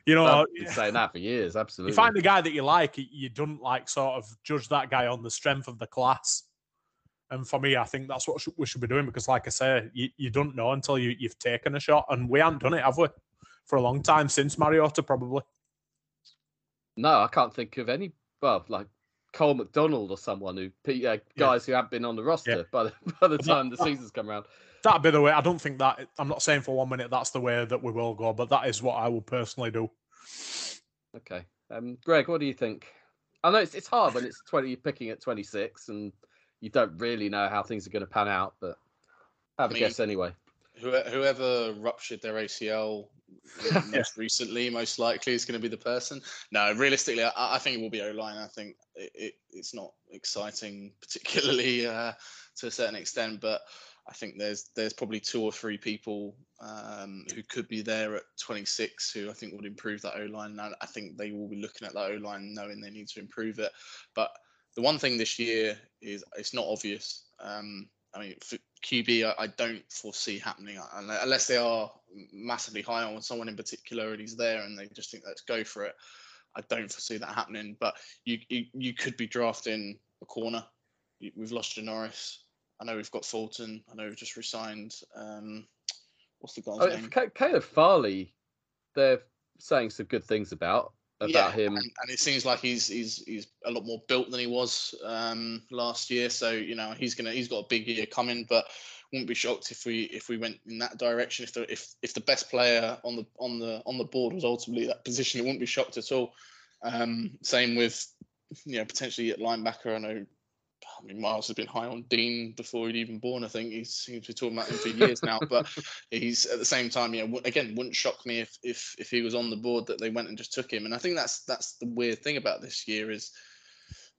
you know, I've been saying that for years, absolutely. You find the guy that you like, you don't like sort of judge that guy on the strength of the class. And for me, I think that's what we should be doing because, like I say, you don't know until you've taken a shot. And we haven't done it, have we? For a long time, since Mariota, probably. No, I can't think of any, like Cole McDonald or someone who haven't been on the roster by the time the season's come around. That'd be the way. I don't think that, I'm not saying for 1 minute that's the way that we will go, but that is what I will personally do. Okay. Greg, what do you think? I know it's hard when it's you're picking at 26 and you don't really know how things are going to pan out, but I mean, guess anyway. Whoever ruptured their ACL most recently, most likely is going to be the person. No, realistically, I think it will be O-line. I think it's not exciting, particularly to a certain extent, but I think there's probably two or three people who could be there at 26 who I think would improve that O-line. And I think they will be looking at that O-line knowing they need to improve it. But the one thing this year is it's not obvious. I mean, QB, I don't foresee happening unless they are massively high on someone in particular and he's there and they just think let's go for it. I don't foresee that happening, but you could be drafting a corner. We've lost Janoris. I know we've got Fulton. I know we've just resigned. What's the guy's name? Caleb Farley. They're saying some good things about him, and it seems like he's a lot more built than he was last year. So he's got a big year coming, but wouldn't be shocked if we went in that direction. If the best player on the board was ultimately that position, it wouldn't be shocked at all. Same with potentially at linebacker. I mean, Miles has been high on Dean before he'd even born. I think he seems to be talking about him for years now. But he's at the same time, again, wouldn't shock me if he was on the board that they went and just took him. And I think that's the weird thing about this year is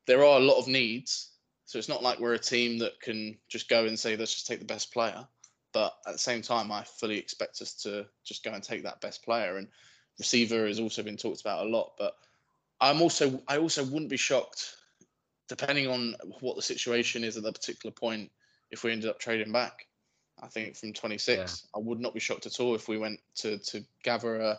there are a lot of needs. So it's not like we're a team that can just go and say, let's just take the best player. But at the same time, I fully expect us to just go and take that best player. And receiver has also been talked about a lot. But I also wouldn't be shocked, depending on what the situation is at that particular point, if we ended up trading back. I think from 26, I would not be shocked at all if we went to gather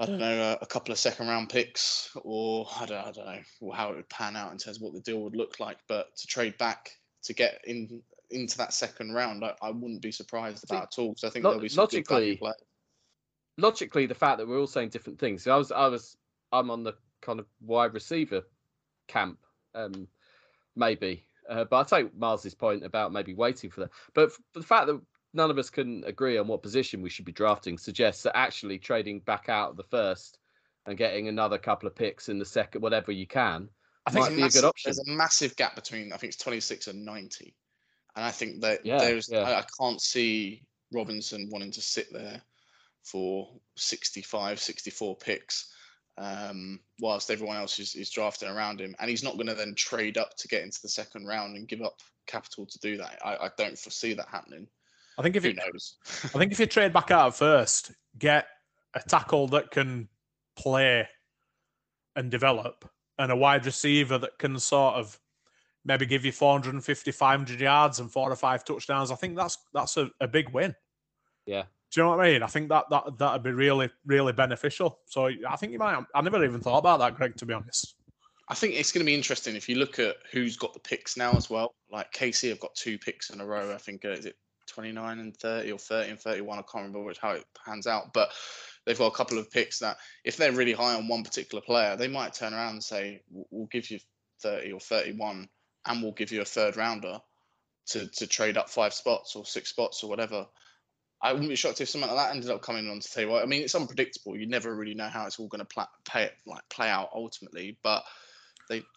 a couple of second round picks, or I don't know how it would pan out in terms of what the deal would look like. But to trade back to get into that second round, I wouldn't be surprised about at all, because I think there'll be some good play. Logically, the fact that we're all saying different things. So I'm on the kind of wide receiver camp. But I take Miles's point about maybe waiting for that. But the fact that none of us can agree on what position we should be drafting suggests that actually trading back out of the first and getting another couple of picks in the second, whatever you can, might be a good option. There's a massive gap between, I think it's 26 and 90. And I think that I can't see Robinson wanting to sit there for 65, 64 picks. Whilst everyone else is drafting around him, and he's not going to then trade up to get into the second round and give up capital to do that. I don't foresee that happening. I think if you trade back out first, get a tackle that can play and develop, and a wide receiver that can sort of maybe give you 450, 500 yards and 4 or 5 touchdowns. I think that's a big win. Yeah. Do you know what I mean? I think that would be really, really beneficial. So I think you might. I never even thought about that, Greg, to be honest. I think it's going to be interesting if you look at who's got the picks now as well. Like KC have got 2 picks in a row. I think is it 29 and 30 or 30 and 31? I can't remember how it pans out. But they've got a couple of picks that if they're really high on one particular player, they might turn around and say, we'll give you 30 or 31 and we'll give you a third rounder to trade up 5 spots or 6 spots or whatever. I wouldn't be shocked if something like that ended up coming on to table. I mean, it's unpredictable. You never really know how it's all going to play out ultimately. But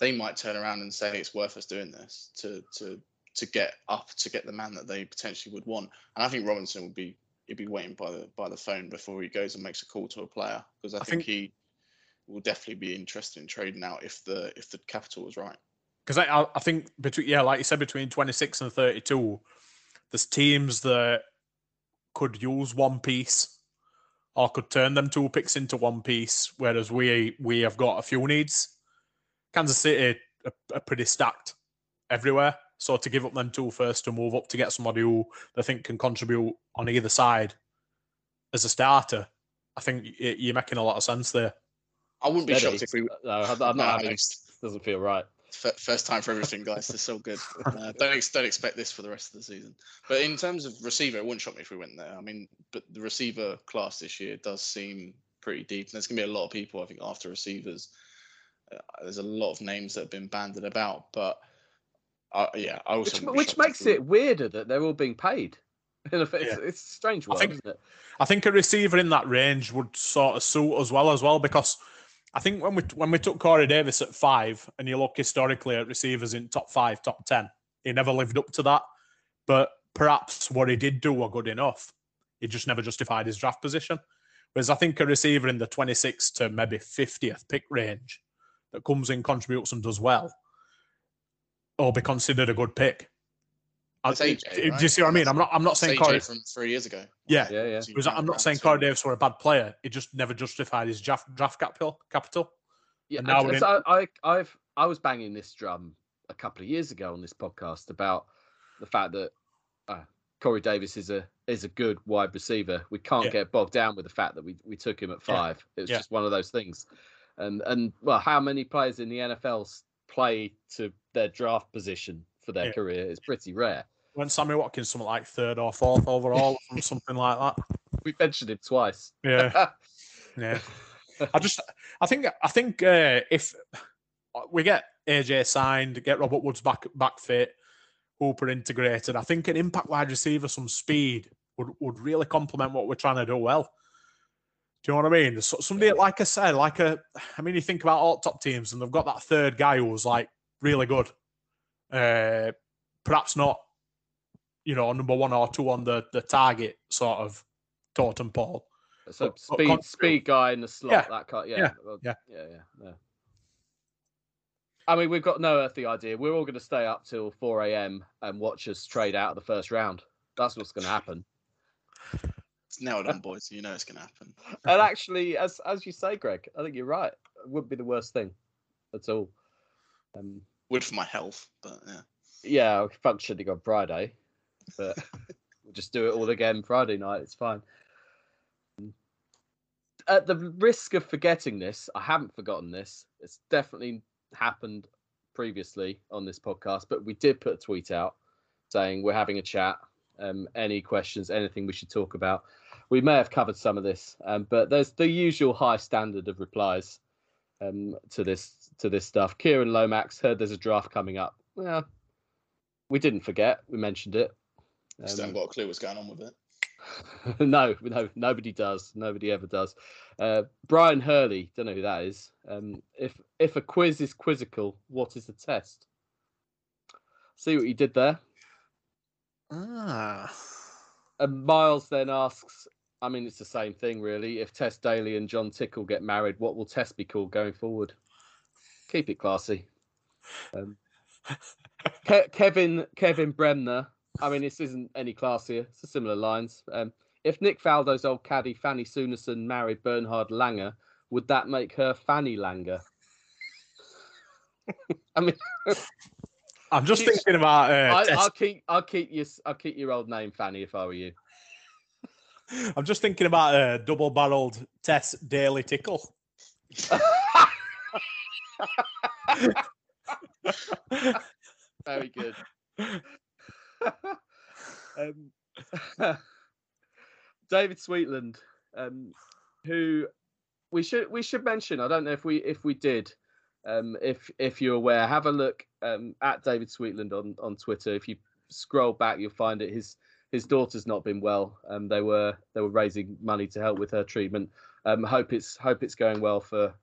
they might turn around and say it's worth us doing this to get up to get the man that they potentially would want. And I think Robinson would be waiting by the phone before he goes and makes a call to a player, because I think he will definitely be interested in trading out if the capital was right. Because I think between 26 and 32, there's teams that could use one piece or could turn them 2 picks into one piece, whereas we have got a few needs. Kansas City are pretty stacked everywhere, so to give up them 2 first to move up to get somebody who they think can contribute on either side as a starter, I think you're making a lot of sense there. I wouldn't be shocked if we... It doesn't feel right. First time for everything, guys. They're so good. Don't expect this for the rest of the season. But in terms of receiver, it wouldn't shock me if we went there. I mean, but the receiver class this year does seem pretty deep. And there's going to be a lot of people, I think, after receivers. There's a lot of names that have been banded about. But, I also... Which makes it weirder that they're all being paid. It's a strange one, isn't it? I think a receiver in that range would sort of suit as well, because... I think when we took Corey Davis at 5, and you look historically at receivers in top 5, top 10, he never lived up to that. But perhaps what he did do were good enough. He just never justified his draft position. Whereas I think a receiver in the 26th to maybe 50th pick range that comes in, contributes and does well, will be considered a good pick. AJ, do you see what I mean? I'm not saying Corey from 3 years ago. Yeah. I'm not saying Corey Davis were a bad player. He just never justified his draft capital. Yeah, and now I was banging this drum a couple of years ago on this podcast about the fact that Corey Davis is a good wide receiver. We can't get bogged down with the fact that we took him at 5. It was just one of those things. And well, how many players in the NFL play to their draft position for their career is pretty rare. When Sammy Watkins, something like 3rd or 4th overall, or something like that. We mentioned it twice. Yeah, yeah. I think if we get AJ signed, get Robert Woods back fit, Hooper integrated, I think an impact wide receiver, some speed would really complement what we're trying to do well. Do you know what I mean? Somebody, like I said, you think about all top teams and they've got that 3rd guy who was really good. Perhaps not, number 1 or 2 on the target sort of totem pole. So speed guy in the slot. Yeah. That kind. Yeah. Yeah. Yeah. Yeah. Yeah. I mean, we've got no earthly idea. We're all going to stay up till 4 a.m. and watch us trade out of the first round. That's what's going to happen. It's nailed on, boys. You know it's going to happen. And actually, as you say, Greg, I think you're right. It wouldn't be the worst thing at all. Would for my health, but yeah. Yeah, I'm functioning on Friday, but we'll just do it all again Friday night. It's fine. At the risk of forgetting this, I haven't forgotten this. It's definitely happened previously on this podcast, but we did put a tweet out saying we're having a chat. Any questions, anything we should talk about. We may have covered some of this, but there's the usual high standard of replies to this stuff. Kieran Lomax heard there's a draft coming up. Yeah, we didn't forget. We mentioned it. Just haven't got a clue what's going on with it. No, nobody does. Nobody ever does. Brian Hurley, don't know who that is. If a quiz is quizzical, what is the test? See what you did there. And Miles then asks, it's the same thing really. If Tess Daly and John Tickle get married, what will Tess be called going forward? Keep it classy. Kevin Bremner. This isn't any classier. It's similar lines. If Nick Faldo's old caddy Fanny Sunerson married Bernhard Langer, would that make her Fanny Langer? I'm just thinking about. I'll keep your old name, Fanny, if I were you. I'm just thinking about a double-barreled Tess Daily Tickle. Very good. David Sweetland, who we should mention. I don't know if we did. If you're aware, have a look at David Sweetland on Twitter. If you scroll back, you'll find it. His daughter's not been well. They were raising money to help with her treatment. Hope it's going well for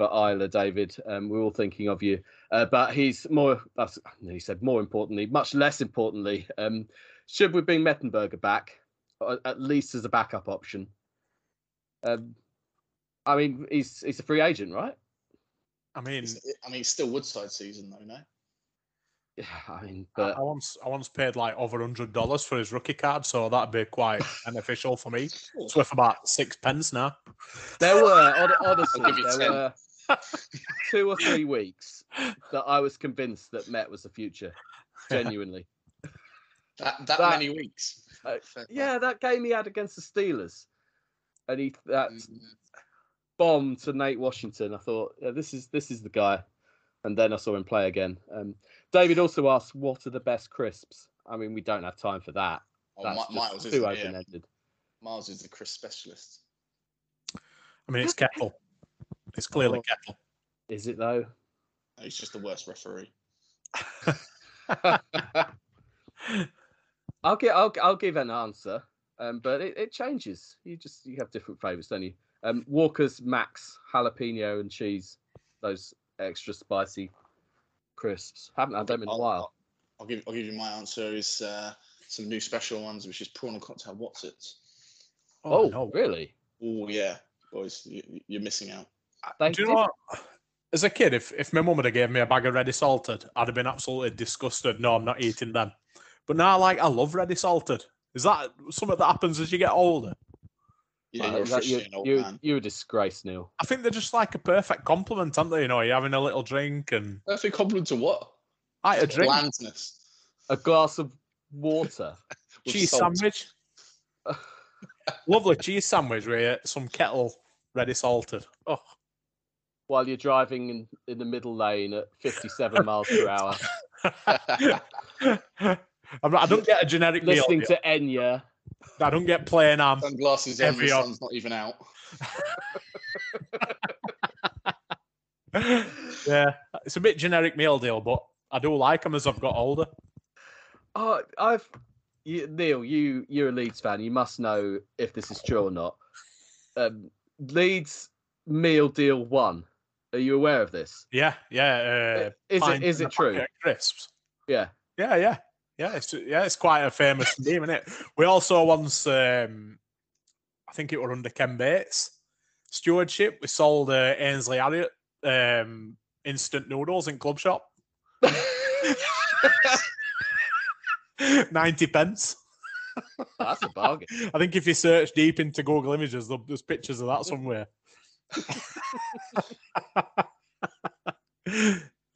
Isla, David. We're all thinking of you. But he's much less importantly, should we bring Mettenberger back, at least as a backup option? He's a free agent, right? It's still Woodside season, though, no? Yeah, but I once paid over $100 for his rookie card, so that'd be quite beneficial for me. It's worth about 6 pence now. There were, honestly, were 2 or 3 weeks that I was convinced that Met was the future, genuinely. that many weeks? That game he had against the Steelers. And bomb to Nate Washington. I thought, this is the guy, and then I saw him play again. David also asked, "What are the best crisps?" We don't have time for that. That's Miles is too open-ended. Miles is the crisp specialist. It's Kettle. It's clearly Kettle. Is it though? No, he's just the worst referee. I'll give an answer, but it changes. You have different favourites, don't you? Walker's Max jalapeno and cheese, those extra spicy crisps. Haven't had them in a while. I'll give you my answer. Is some new special ones, which is prawn and cocktail wotsits. Oh, really? Oh yeah, boys, you're missing out. Do you know what? As a kid, if my mum had gave me a bag of ready salted, I'd have been absolutely disgusted. No, I'm not eating them. But now, I love ready salted. Is that something that happens as you get older? Yeah, you're a disgrace, Neil. I think they're just a perfect compliment, aren't they? You're having a little drink and perfect compliment to what? A drink. Blandness. A glass of water. Cheese salt. Sandwich. Lovely cheese sandwich with some kettle ready salted. Oh. While you're driving in the middle lane at 57 miles per hour. I don't get a generic listening meal. Listening to Enya. I don't get plain ham. Sunglasses on, the sun's not even out. Yeah, it's a bit generic meal deal, but I do like them as I've got older. Oh, Neil, you're a Leeds fan. You must know if this is true or not. Leeds meal deal 1. Are you aware of this? Yeah. Is it true? Crisps. Yeah. It's quite a famous name, isn't it? We also once, I think it were under Ken Bates' stewardship, we sold Ainsley Harriott instant noodles in Club Shop. 90p. That's a bargain. I think if you search deep into Google Images, there's pictures of that somewhere.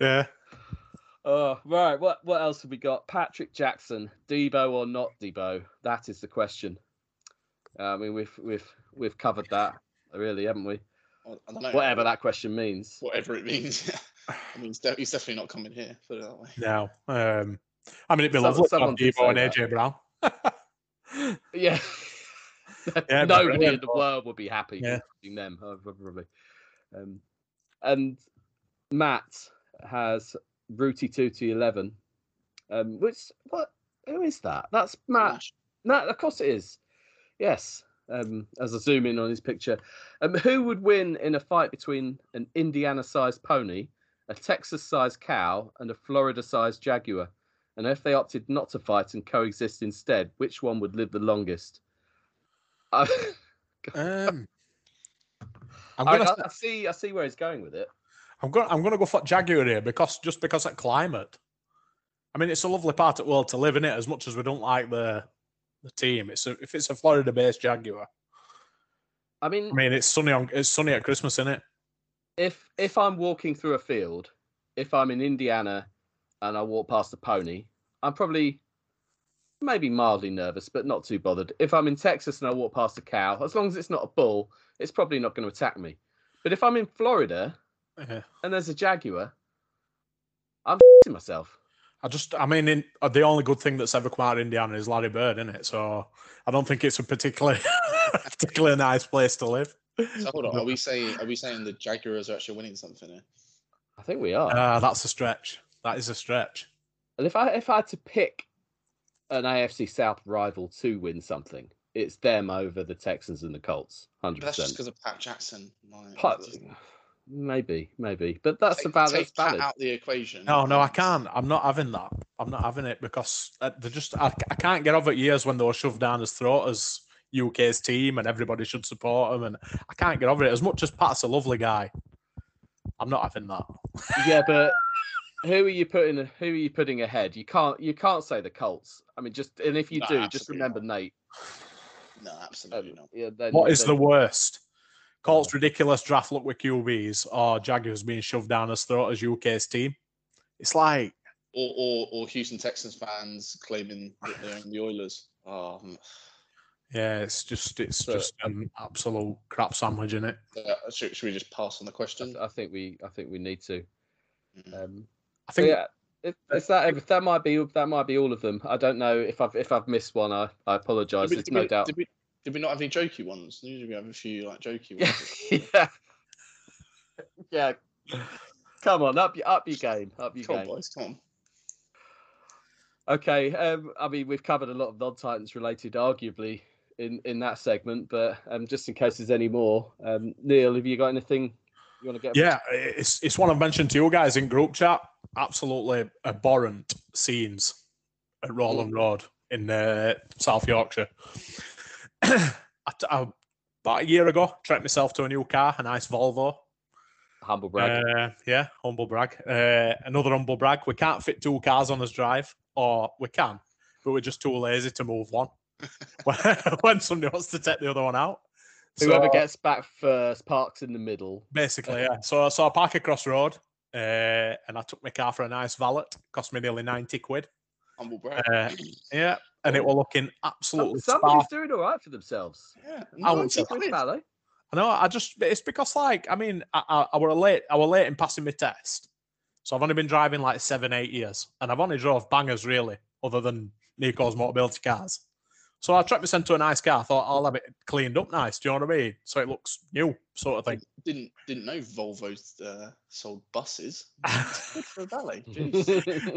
Yeah. Right. What else have we got? Patrick Jackson, Deebo or not Deebo? That is the question. I mean, we've covered that really, haven't we? I don't know. Whatever that question means. Whatever it means. I mean, he's definitely not coming here. Put it that way. No. I mean, it'd be lovely to have Deebo and AJ Brown. Yeah. Nobody in the world would be happy including them, probably. And Matt has Rooty Tooty 11. Who is that? That's Matt. Matt, of course it is. Yes. As I zoom in on his picture. Who would win in a fight between an Indiana-sized pony, a Texas-sized cow, and a Florida-sized jaguar? And if they opted not to fight and coexist instead, which one would live the longest? I see where he's going with it. I'm gonna go for jaguar here because of climate. I mean, it's a lovely part of the world to live in it. As much as we don't like the team, if it's a Florida-based jaguar. I mean, it's sunny at Christmas, isn't it? If I'm walking through a field, if I'm in Indiana and I walk past a pony, I'm probably maybe mildly nervous, but not too bothered. If I'm in Texas and I walk past a cow, as long as it's not a bull, it's probably not going to attack me. But if I'm in Florida and there's a jaguar, I'm f***ing myself. The only good thing that's ever come out of Indiana is Larry Bird, isn't it? So I don't think it's a particularly nice place to live. So hold on, are we saying the Jaguars are actually winning something here? I think we are. That's a stretch. That is a stretch. And if I had to pick an AFC South rival to win something, it's them over the Texans and the Colts, 100%. But that's just because of Pat Jackson. Maybe. But that's valid. Out the equation. No, I can't. I'm not having that. I'm not having it because I can't get over years when they were shoved down his throat as UK's team and everybody should support him, and I can't get over it. As much as Pat's a lovely guy, I'm not having that. Yeah, but who are you putting ahead? You can't say the Colts. I mean, just remember not. Nate. No, absolutely not. Yeah, what is the worst? Colts ridiculous draft luck with QBs, or Jaguars being shoved down his throat as UK's team. It's like or Houston Texans fans claiming that they own the Oilers. Yeah, it's just an absolute crap sandwich, isn't it? Should we just pass on the question? I think we need to. I think that might be all of them. I don't know if I've missed one. I apologise. There's no doubt. Did we not have any jokey ones? Usually we have a few like jokey ones. Yeah. Come on, up your game. Come on, boys. Come on. Okay. I mean, we've covered a lot of non-Titans related, arguably, in that segment. But just in case there's any more, Neil, have you got anything you want to get? Yeah, it's one I've mentioned to you guys in group chat. Absolutely abhorrent scenes at Rowland Road in South Yorkshire. About a year ago, trekked myself to a new car, a nice Volvo. Humble brag. Humble brag. Another humble brag. We can't fit 2 cars on this drive, or we can, but we're just too lazy to move one when somebody wants to take the other one out. Whoever gets back first parks in the middle. Basically, yeah. So I park across the road, and I took my car for a nice valet. Cost me nearly 90 quid. humble brag. Yeah, and it were looking absolutely. Somebody's doing all right for themselves. Yeah, I wouldn't say that. No, I just, it's because, like, I mean, I were late in passing my test. So I've only been driving like 7-8 years, and I've only drove bangers really, other than Nico's Motability cars. So I tracked myself to a nice car, thought I'll have it cleaned up nice, do you know what I mean? So it looks new, sort of thing. Didn't know Volvo's sold buses. For a ballet.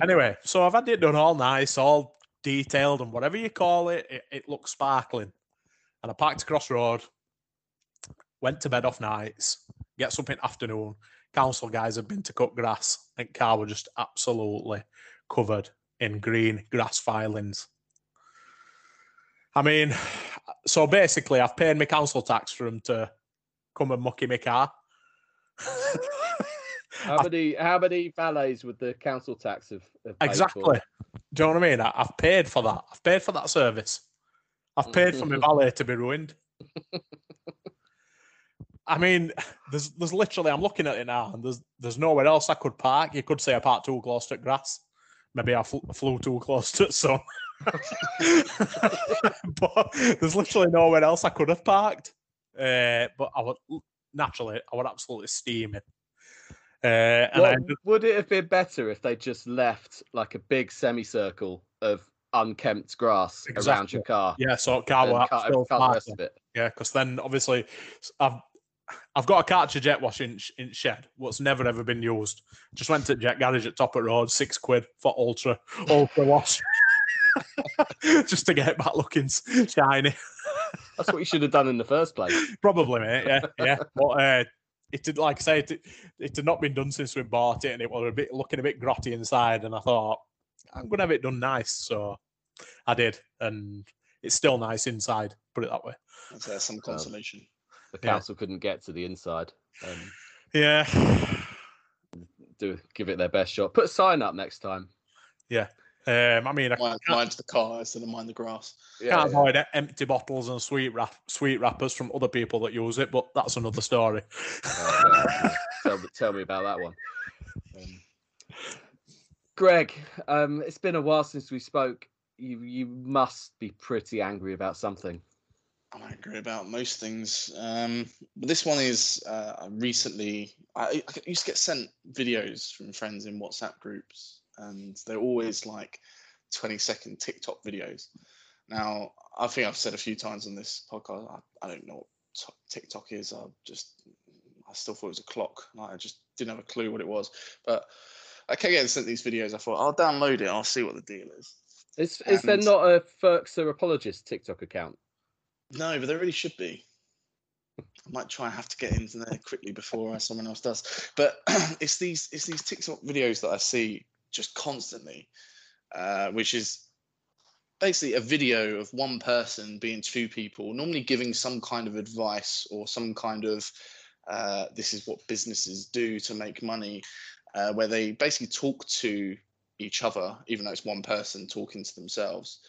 Anyway, so I've had it done all nice, all detailed, and whatever you call it, it looks sparkling. And I parked across road, went to bed off nights, gets up in the afternoon. Council guys have been to cut grass. I think car were just absolutely covered in green grass filings. I mean, so basically I've paid my council tax for them to come and mucky my car. How many valets would the council tax have paid exactly for? Do you know what I mean? I've paid for that. I've paid for that service. I've paid for my valet to be ruined. I mean, there's literally, I'm looking at it now, and there's nowhere else I could park. You could say I parked too close to grass. Maybe I flew too close to sun. But there's literally nowhere else I could have parked. But I would absolutely steam it. Would it have been better if they just left like a big semicircle of unkempt grass around your car? Yeah, so car will still cut the rest of it. Yeah, because then obviously I've got a cartridge jet wash in shed, what's never ever been used. Just went to jet garage at Top of Road, £6 for ultra wash. Just to get it back looking shiny. That's what you should have done in the first place. Probably, mate. Yeah. But it did, like I say, it had not been done since we bought it, and it was looking a bit grotty inside. And I thought, I'm gonna have it done nice, so I did, and it's still nice inside. Put it that way. That's some consolation. The council couldn't get to the inside. Give it their best shot. Put a sign up next time. Yeah. I mean, mine's the car instead of mine the grass. Can't avoid empty bottles and sweet wrappers from other people that use it, but that's another story. Tell me about that one. Greg, it's been a while since we spoke. You must be pretty angry about something. I'm angry about most things. But this one is recently... I used to get sent videos from friends in WhatsApp groups, and they're always like 20-second TikTok videos. Now, I think I've said a few times on this podcast, I don't know what TikTok is. I still thought it was a clock. Like, I just didn't have a clue what it was. But I kept getting sent these videos. I thought, I'll download it. I'll see what the deal is. Is there not a Firkser apologist TikTok account? No, but there really should be. I might try and have to get into there quickly before someone else does. But it's these TikTok videos that I see just constantly, which is basically a video of one person being two people, normally giving some kind of advice or some kind of this is what businesses do to make money, where they basically talk to each other, even though it's one person talking to themselves.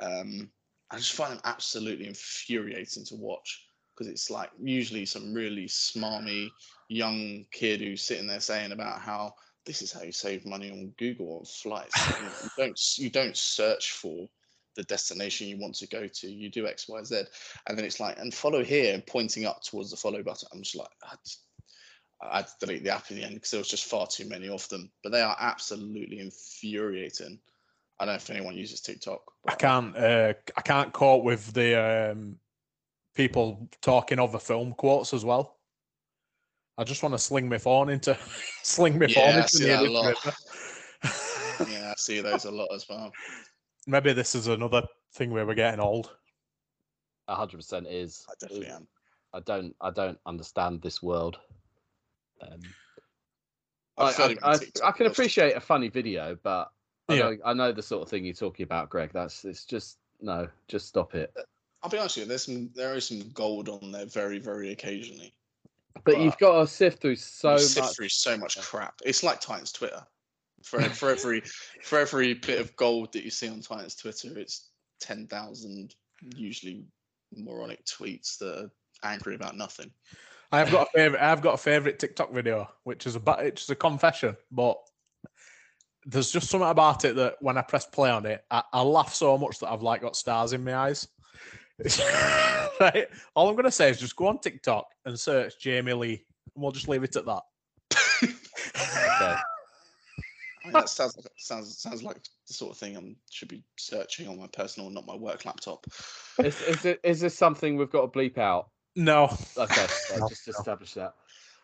I just find them absolutely infuriating to watch, because it's like usually some really smarmy young kid who's sitting there saying about how this is how you save money on Google on flights. You don't search for the destination you want to go to. You do X, Y, Z. And then it's like, and follow here, and pointing up towards the follow button. I'm just like, I'd delete the app in the end, because there was just far too many of them. But they are absolutely infuriating. I don't know if anyone uses TikTok. I can't cope with the people talking over film quotes as well. I just want to sling my phone into the river. Yeah, I see those a lot as well. Maybe this is another thing where we're getting old. 100% is. I definitely am. I don't understand this world. I can appreciate a funny video, but I know the sort of thing you're talking about, Greg. Just stop it. I'll be honest with you. There is some gold on there very, very occasionally. But you've got to sift through so much crap. It's like Titans Twitter. For every bit of gold that you see on Titans Twitter, it's 10,000 usually moronic tweets that are angry about nothing. I've got a favorite TikTok video, which is a confession, but there's just something about it that when I press play on it, I laugh so much that I've like got stars in my eyes. Right? All I'm going to say is just go on TikTok and search Jamie Lee, and we'll just leave it at that. Okay. I mean, that sounds like the sort of thing I should be searching on my personal, not my work laptop. Is this something we've got to bleep out? No. Okay, so no, just establish that.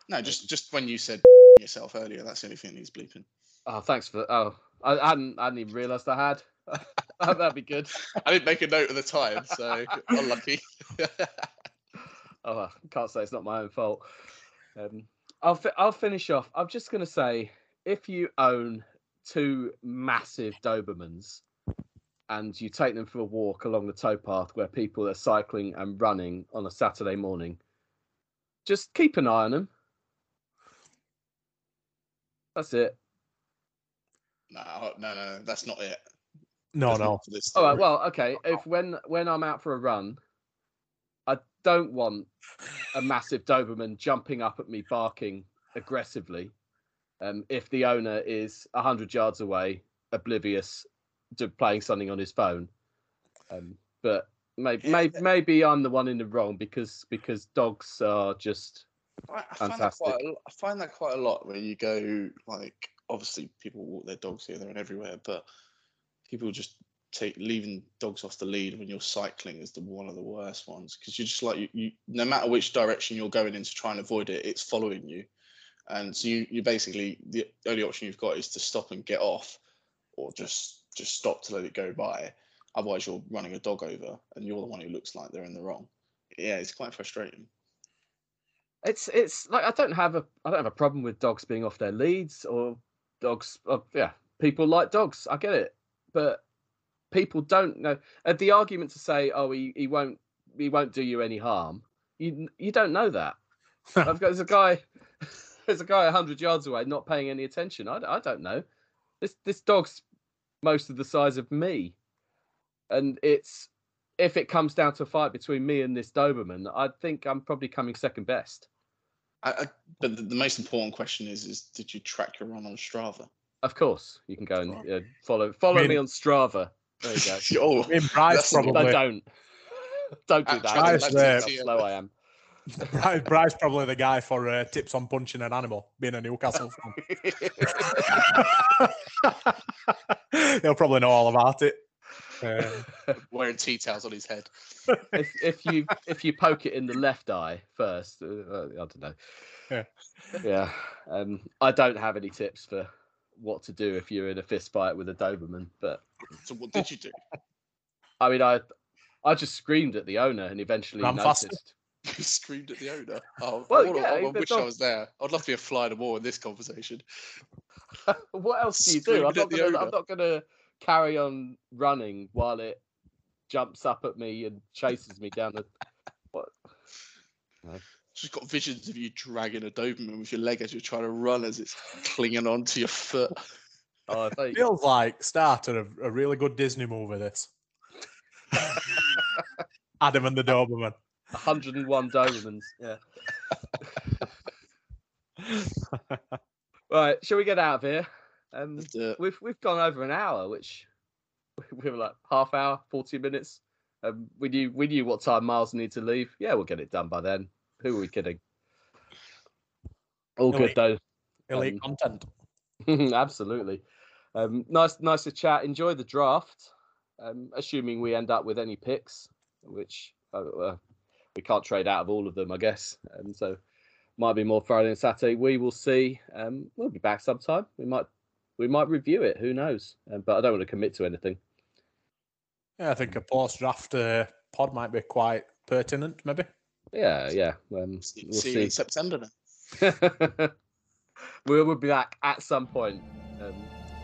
No, just when you said yourself earlier, that's the only thing that needs bleeping. Oh, thanks for that. Oh, I hadn't even realised I had. That'd be good. I didn't make a note at the time, so unlucky. Oh, I can't say it's not my own fault. I'll finish off. I'm just going to say, if you own two massive Dobermans and you take them for a walk along the towpath where people are cycling and running on a Saturday morning, just keep an eye on them. That's it. No, that's not it. No. All right, well, okay. If when I'm out for a run, I don't want a massive Doberman jumping up at me barking aggressively. If the owner is 100 yards away, oblivious to playing something on his phone. But maybe I'm the one in the wrong because dogs are just fantastic. I find that quite a lot where you go, like, obviously people walk their dogs here, there and everywhere, but people just leaving dogs off the lead when you're cycling is one of the worst ones, because you're just like, you no matter which direction you're going in to try and avoid it, it's following you. And so you basically, the only option you've got is to stop and get off, or just stop to let it go by. Otherwise, you're running a dog over, and you're the one who looks like they're in the wrong. Yeah, it's quite frustrating. It's like I don't have a problem with dogs being off their leads, or dogs. Yeah, people like dogs. I get it, but people don't know. The argument to say, oh, he won't do you any harm. You don't know that. There's a guy. There's a guy 100 yards away not paying any attention. I don't know. This dog's most of the size of me. And it's, if it comes down to a fight between me and this Doberman, I think I'm probably coming second best. But the most important question is did you track your run on Strava? Of course. You can go and follow me on Strava. There you go. Oh, in Bryce, probably. Don't do that. That's how slow I am. Bry's probably the guy for tips on punching an animal, being a Newcastle fan. He'll probably know all about it. Wearing tea towels on his head. If you poke it in the left eye first, I don't know. Yeah. I don't have any tips for what to do if you're in a fist fight with a Doberman. But so, what did you do? I mean, I just screamed at the owner and eventually noticed. You screamed at the owner. Oh, well, I wish I was there. I'd love to be a fly on the wall in this conversation. What else do you do? I'm not going to carry on running while it jumps up at me and chases me down the. What? No. Just got visions of you dragging a Doberman with your leg as you're trying to run, as it's clinging onto your foot. Oh, it feels like starter of a really good Disney movie. This Adam and the Doberman. 101 Dobermans, yeah. Right, shall we get out of here? We've gone over an hour, which we were like half hour, 40 minutes. We knew what time Miles needed to leave. Yeah, we'll get it done by then. Who are we kidding? All elite, good though. Elite content. Absolutely. Nice to chat. Enjoy the draft. Assuming we end up with any picks, which. We can't trade out of all of them, I guess. And so might be more Friday and Saturday. We will see. We'll be back sometime. We might review it. Who knows? But I don't want to commit to anything. Yeah, I think a post-draft pod might be quite pertinent, maybe. Yeah. We'll see you in September then. We will be back at some point,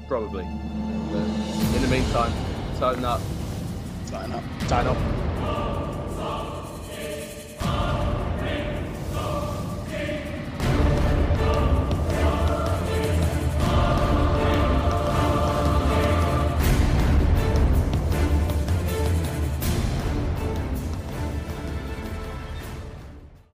probably. But in the meantime, tighten up.